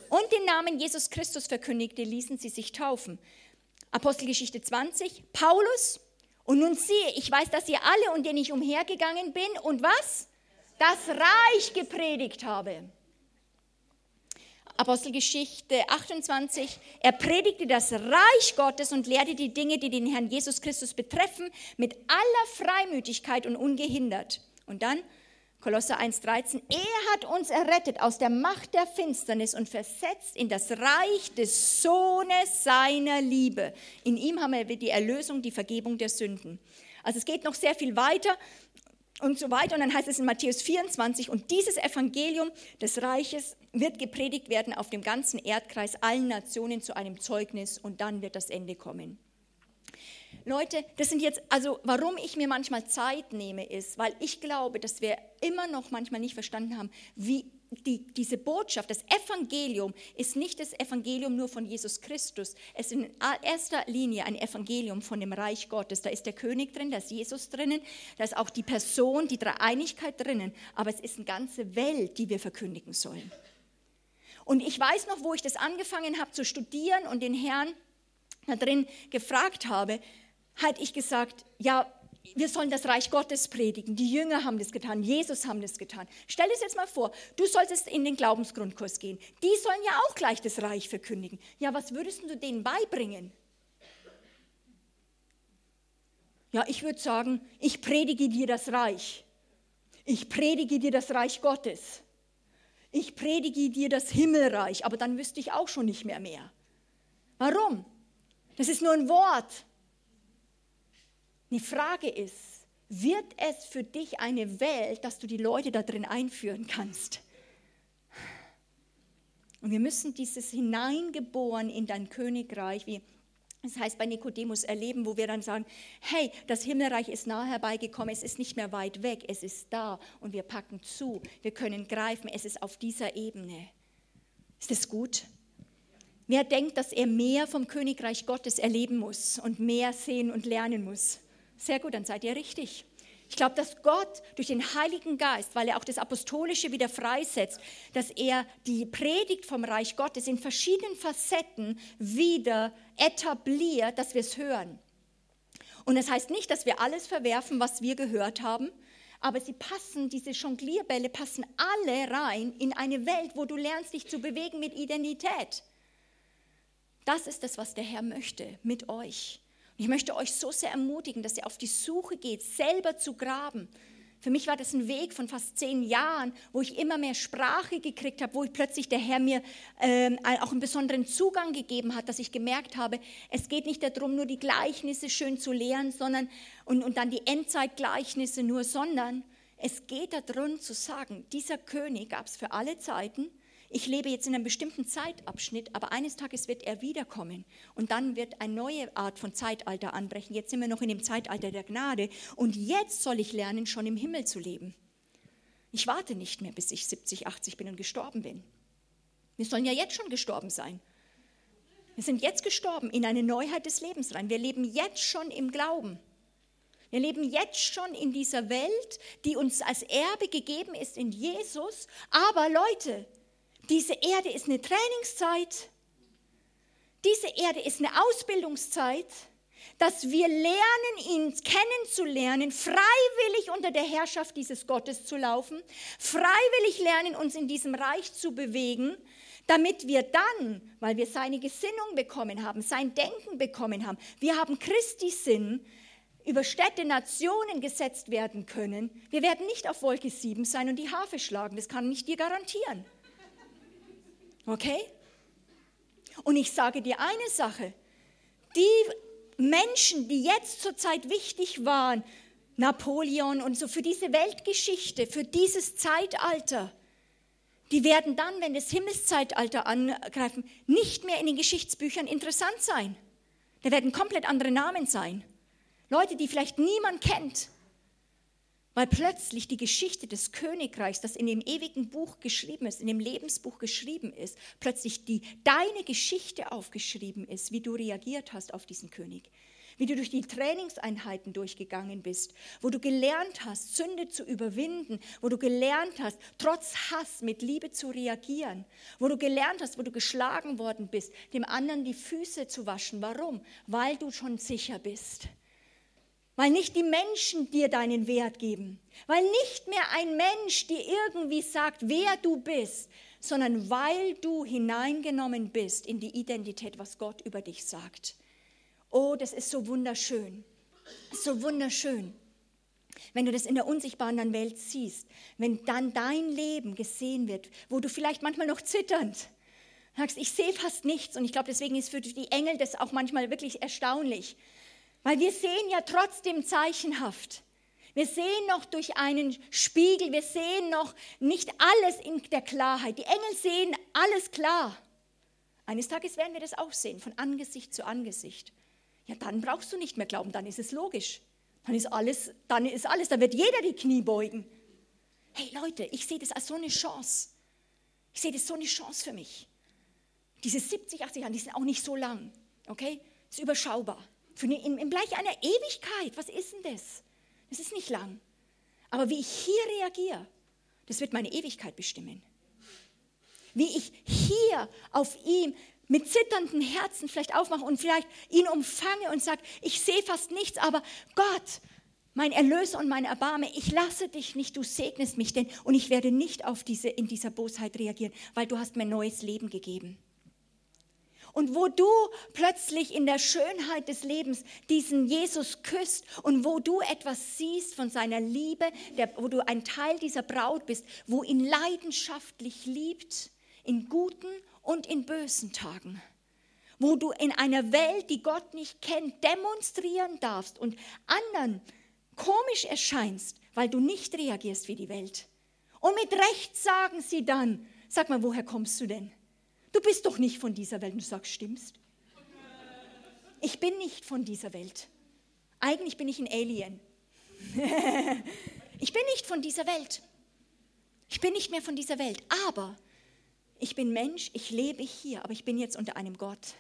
und den Namen Jesus Christus verkündigte, ließen sie sich taufen. Apostelgeschichte zwanzig. Paulus. Und nun siehe, ich weiß, dass ihr alle, und denen ich umhergegangen bin, und was? Das Reich gepredigt habe. Apostelgeschichte achtundzwanzig, er predigte das Reich Gottes und lehrte die Dinge, die den Herrn Jesus Christus betreffen, mit aller Freimütigkeit und ungehindert. Und dann Kolosser eins, dreizehn, er hat uns errettet aus der Macht der Finsternis und versetzt in das Reich des Sohnes seiner Liebe. In ihm haben wir die Erlösung, die Vergebung der Sünden. Also es geht noch sehr viel weiter und so weiter. Und dann heißt es in Matthäus vierundzwanzig, und dieses Evangelium des Reiches wird gepredigt werden auf dem ganzen Erdkreis, allen Nationen zu einem Zeugnis, und dann wird das Ende kommen. Leute, das sind jetzt, also warum ich mir manchmal Zeit nehme, ist, weil ich glaube, dass wir immer noch manchmal nicht verstanden haben, wie die, diese Botschaft, das Evangelium ist nicht das Evangelium nur von Jesus Christus, es ist in erster Linie ein Evangelium von dem Reich Gottes. Da ist der König drin, da ist Jesus drinnen, da ist auch die Person, die Dreieinigkeit drinnen, aber es ist eine ganze Welt, die wir verkündigen sollen. Und ich weiß noch, wo ich das angefangen habe zu studieren und den Herrn da drin gefragt habe, hatte ich gesagt, ja, wir sollen das Reich Gottes predigen. Die Jünger haben das getan, Jesus haben das getan. Stell es jetzt mal vor, du solltest in den Glaubensgrundkurs gehen. Die sollen ja auch gleich das Reich verkündigen. Ja, was würdest du denen beibringen? Ja, ich würde sagen, ich predige dir das Reich. Ich predige dir das Reich Gottes. Ich predige dir das Himmelreich, aber dann wüsste ich auch schon nicht mehr mehr. Warum? Das ist nur ein Wort. Die Frage ist, wird es für dich eine Welt, dass du die Leute da drin einführen kannst? Und wir müssen dieses hineingeboren in dein Königreich, wie das heißt bei Nikodemus, erleben, wo wir dann sagen, hey, das Himmelreich ist nahe herbeigekommen, es ist nicht mehr weit weg, es ist da und wir packen zu, wir können greifen, es ist auf dieser Ebene. Ist das gut? Wer denkt, dass er mehr vom Königreich Gottes erleben muss und mehr sehen und lernen muss? Sehr gut, dann seid ihr richtig. Ich glaube, dass Gott durch den Heiligen Geist, weil er auch das Apostolische wieder freisetzt, dass er die Predigt vom Reich Gottes in verschiedenen Facetten wieder etabliert, dass wir es hören. Und das heißt nicht, dass wir alles verwerfen, was wir gehört haben, aber sie passen, diese Jonglierbälle passen alle rein in eine Welt, wo du lernst, dich zu bewegen mit Identität. Das ist das, was der Herr möchte mit euch. Ich möchte euch so sehr ermutigen, dass ihr auf die Suche geht, selber zu graben. Für mich war das ein Weg von fast zehn Jahren, wo ich immer mehr Sprache gekriegt habe, wo ich plötzlich der Herr mir ähm, auch einen besonderen Zugang gegeben hat, dass ich gemerkt habe, es geht nicht darum, nur die Gleichnisse schön zu lehren, sondern und, und dann die Endzeitgleichnisse nur, sondern es geht darum zu sagen, dieser König gab es für alle Zeiten. Ich lebe jetzt in einem bestimmten Zeitabschnitt, aber eines Tages wird er wiederkommen und dann wird eine neue Art von Zeitalter anbrechen. Jetzt sind wir noch in dem Zeitalter der Gnade und jetzt soll ich lernen, schon im Himmel zu leben. Ich warte nicht mehr, bis ich siebzig, achtzig bin und gestorben bin. Wir sollen ja jetzt schon gestorben sein. Wir sind jetzt gestorben in eine Neuheit des Lebens rein. Wir leben jetzt schon im Glauben. Wir leben jetzt schon in dieser Welt, die uns als Erbe gegeben ist in Jesus. Aber Leute, diese Erde ist eine Trainingszeit, diese Erde ist eine Ausbildungszeit, dass wir lernen, ihn kennenzulernen, freiwillig unter der Herrschaft dieses Gottes zu laufen, freiwillig lernen, uns in diesem Reich zu bewegen, damit wir dann, weil wir seine Gesinnung bekommen haben, sein Denken bekommen haben, wir haben Christi Sinn, über Städte, Nationen gesetzt werden können. Wir werden nicht auf Wolke sieben sein und die Harfe schlagen, das kann ich dir garantieren. Okay? Und ich sage dir eine Sache, die Menschen, die jetzt zur Zeit wichtig waren, Napoleon und so, für diese Weltgeschichte, für dieses Zeitalter, die werden dann, wenn das Himmelszeitalter angreifen, nicht mehr in den Geschichtsbüchern interessant sein. Da werden komplett andere Namen sein. Leute, die vielleicht niemand kennt, weil plötzlich die Geschichte des Königreichs, das in dem ewigen Buch geschrieben ist, in dem Lebensbuch geschrieben ist, plötzlich die, deine Geschichte aufgeschrieben ist, wie du reagiert hast auf diesen König, wie du durch die Trainingseinheiten durchgegangen bist, wo du gelernt hast, Sünde zu überwinden, wo du gelernt hast, trotz Hass mit Liebe zu reagieren, wo du gelernt hast, wo du geschlagen worden bist, dem anderen die Füße zu waschen. Warum? Weil du schon sicher bist. Weil nicht die Menschen dir deinen Wert geben, weil nicht mehr ein Mensch dir irgendwie sagt, wer du bist, sondern weil du hineingenommen bist in die Identität, was Gott über dich sagt. Oh, das ist so wunderschön, so wunderschön, wenn du das in der unsichtbaren Welt siehst, wenn dann dein Leben gesehen wird, wo du vielleicht manchmal noch zitternd sagst, ich sehe fast nichts und ich glaube, deswegen ist für die Engel das auch manchmal wirklich erstaunlich. Weil wir sehen ja trotzdem zeichenhaft. Wir sehen noch durch einen Spiegel, wir sehen noch nicht alles in der Klarheit. Die Engel sehen alles klar. Eines Tages werden wir das auch sehen, von Angesicht zu Angesicht. Ja, dann brauchst du nicht mehr glauben, dann ist es logisch. Dann ist alles, dann ist alles, dann wird jeder die Knie beugen. Hey Leute, ich sehe das als so eine Chance. Ich sehe das so eine Chance für mich. Diese siebzig, achtzig Jahre, die sind auch nicht so lang. Okay? Das ist überschaubar. Für eine, im, im Bereich einer Ewigkeit, was ist denn das? Das ist nicht lang. Aber wie ich hier reagiere, das wird meine Ewigkeit bestimmen. Wie ich hier auf ihm mit zitterndem Herzen vielleicht aufmache und vielleicht ihn umfange und sage, ich sehe fast nichts, aber Gott, mein Erlöser und mein Erbarme, ich lasse dich nicht, du segnest mich denn und ich werde nicht auf diese, in dieser Bosheit reagieren, weil du hast mir neues Leben gegeben. Und wo du plötzlich in der Schönheit des Lebens diesen Jesus küsst und wo du etwas siehst von seiner Liebe, der, wo du ein Teil dieser Braut bist, wo ihn leidenschaftlich liebt, in guten und in bösen Tagen. Wo du in einer Welt, die Gott nicht kennt, demonstrieren darfst und anderen komisch erscheinst, weil du nicht reagierst wie die Welt. Und mit Recht sagen sie dann, sag mal, woher kommst du denn? du bist doch nicht von dieser Welt. Und du sagst, stimmst? Ich bin nicht von dieser Welt. Eigentlich bin ich ein Alien. Ich bin nicht von dieser Welt. Ich bin nicht mehr von dieser Welt. Aber ich bin Mensch, ich lebe hier, aber ich bin jetzt unter einem Gott.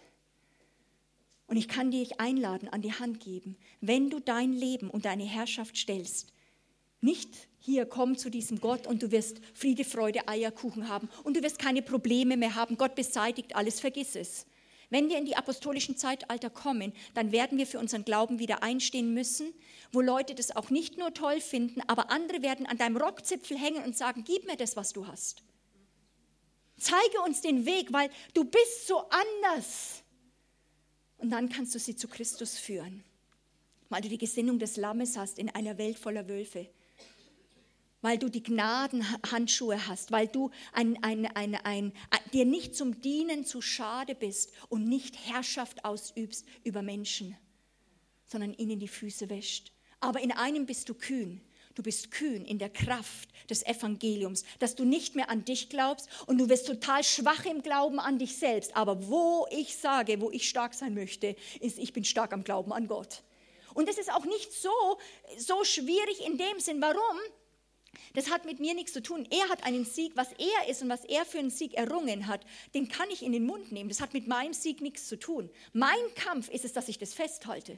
Und ich kann dich einladen, an die Hand geben, wenn du dein Leben und deine Herrschaft stellst. Nicht hier, komm zu diesem Gott und du wirst Friede, Freude, Eierkuchen haben und du wirst keine Probleme mehr haben. Gott beseitigt alles, vergiss es. Wenn wir in die apostolischen Zeitalter kommen, dann werden wir für unseren Glauben wieder einstehen müssen, wo Leute das auch nicht nur toll finden, aber andere werden an deinem Rockzipfel hängen und sagen, gib mir das, was du hast. Zeige uns den Weg, weil du bist so anders. Und dann kannst du sie zu Christus führen, weil du die Gesinnung des Lammes hast in einer Welt voller Wölfe, weil du die Gnadenhandschuhe hast, weil du ein, ein, ein, ein, dir nicht zum Dienen zu schade bist und nicht Herrschaft ausübst über Menschen, sondern ihnen die Füße wäscht. Aber in einem bist du kühn. Du bist kühn in der Kraft des Evangeliums, dass du nicht mehr an dich glaubst und du wirst total schwach im Glauben an dich selbst. Aber wo ich sage, wo ich stark sein möchte, ist, ich bin stark am Glauben an Gott. Und das ist auch nicht so, so schwierig in dem Sinn. Warum? Das hat mit mir nichts zu tun. Er hat einen Sieg, was er ist und was er für einen Sieg errungen hat, den kann ich in den Mund nehmen. Das hat mit meinem Sieg nichts zu tun. Mein Kampf ist es, dass ich das festhalte.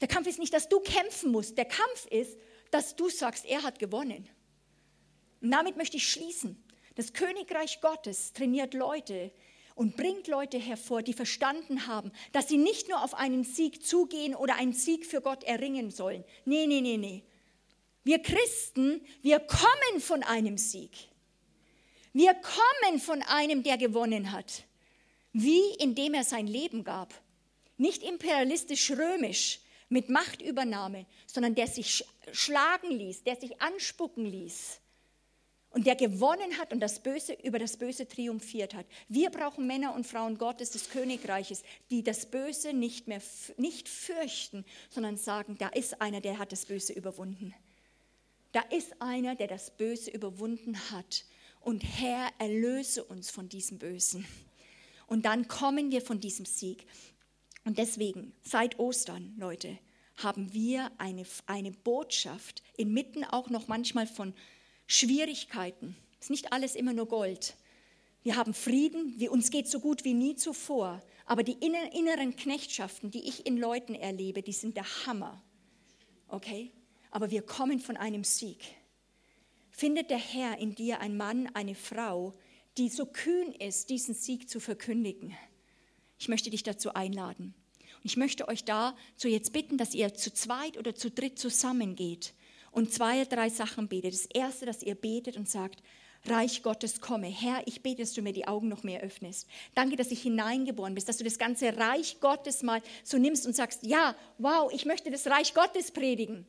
Der Kampf ist nicht, dass du kämpfen musst. Der Kampf ist, dass du sagst, er hat gewonnen. Und damit möchte ich schließen. Das Königreich Gottes trainiert Leute und bringt Leute hervor, die verstanden haben, dass sie nicht nur auf einen Sieg zugehen oder einen Sieg für Gott erringen sollen. Nee, nee, nee, nee. Wir Christen, wir kommen von einem Sieg. Wir kommen von einem, der gewonnen hat. Wie? Indem er sein Leben gab. Nicht imperialistisch-römisch, mit Machtübernahme, sondern der sich schlagen ließ, der sich anspucken ließ und der gewonnen hat und das Böse über das Böse triumphiert hat. Wir brauchen Männer und Frauen Gottes des Königreiches, die das Böse nicht mehr nicht fürchten, sondern sagen, da ist einer, der hat das Böse überwunden. Da ist einer, der das Böse überwunden hat. Und Herr, erlöse uns von diesem Bösen. Und dann kommen wir von diesem Sieg. Und deswegen, seit Ostern, Leute, haben wir eine, eine Botschaft, inmitten auch noch manchmal von Schwierigkeiten. Es ist nicht alles immer nur Gold. Wir haben Frieden, wir, uns geht so gut wie nie zuvor. Aber die inneren Knechtschaften, die ich in Leuten erlebe, die sind der Hammer. Okay? Aber wir kommen von einem Sieg. Findet der Herr in dir einen Mann, eine Frau, die so kühn ist, diesen Sieg zu verkündigen. Ich möchte dich dazu einladen. Und ich möchte euch dazu jetzt bitten, dass ihr zu zweit oder zu dritt zusammengeht und zwei, drei Sachen betet. Das Erste, dass ihr betet und sagt, Reich Gottes komme. Herr, ich bete, dass du mir die Augen noch mehr öffnest. Danke, dass ich hineingeboren bist, dass du das ganze Reich Gottes mal so nimmst und sagst, ja, wow, ich möchte das Reich Gottes predigen.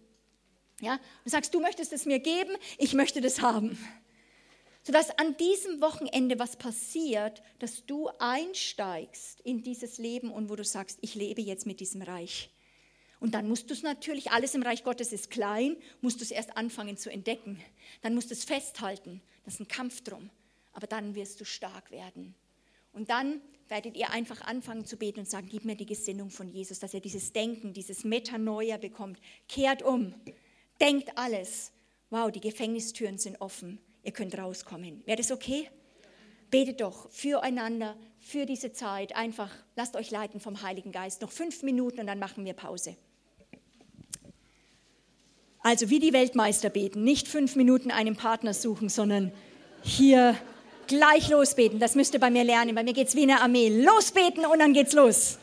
Ja, und sagst, du möchtest es mir geben, ich möchte das haben. Sodass an diesem Wochenende was passiert, dass du einsteigst in dieses Leben und wo du sagst, ich lebe jetzt mit diesem Reich. Und dann musst du es natürlich, alles im Reich Gottes ist klein, musst du es erst anfangen zu entdecken. Dann musst du es festhalten, das ist ein Kampf drum. Aber dann wirst du stark werden. Und dann werdet ihr einfach anfangen zu beten und sagen, gib mir die Gesinnung von Jesus, dass ihr dieses Denken, dieses Metanoia bekommt. Kehrt um. Denkt alles. Wow, die Gefängnistüren sind offen. Ihr könnt rauskommen. Wäre das okay? Betet doch füreinander, für diese Zeit. Einfach lasst euch leiten vom Heiligen Geist. Noch fünf Minuten und dann machen wir Pause. Also wie die Weltmeister beten. Nicht fünf Minuten einen Partner suchen, sondern hier gleich losbeten. Das müsst ihr bei mir lernen. Bei mir geht es wie in der Armee. Losbeten und dann geht's los.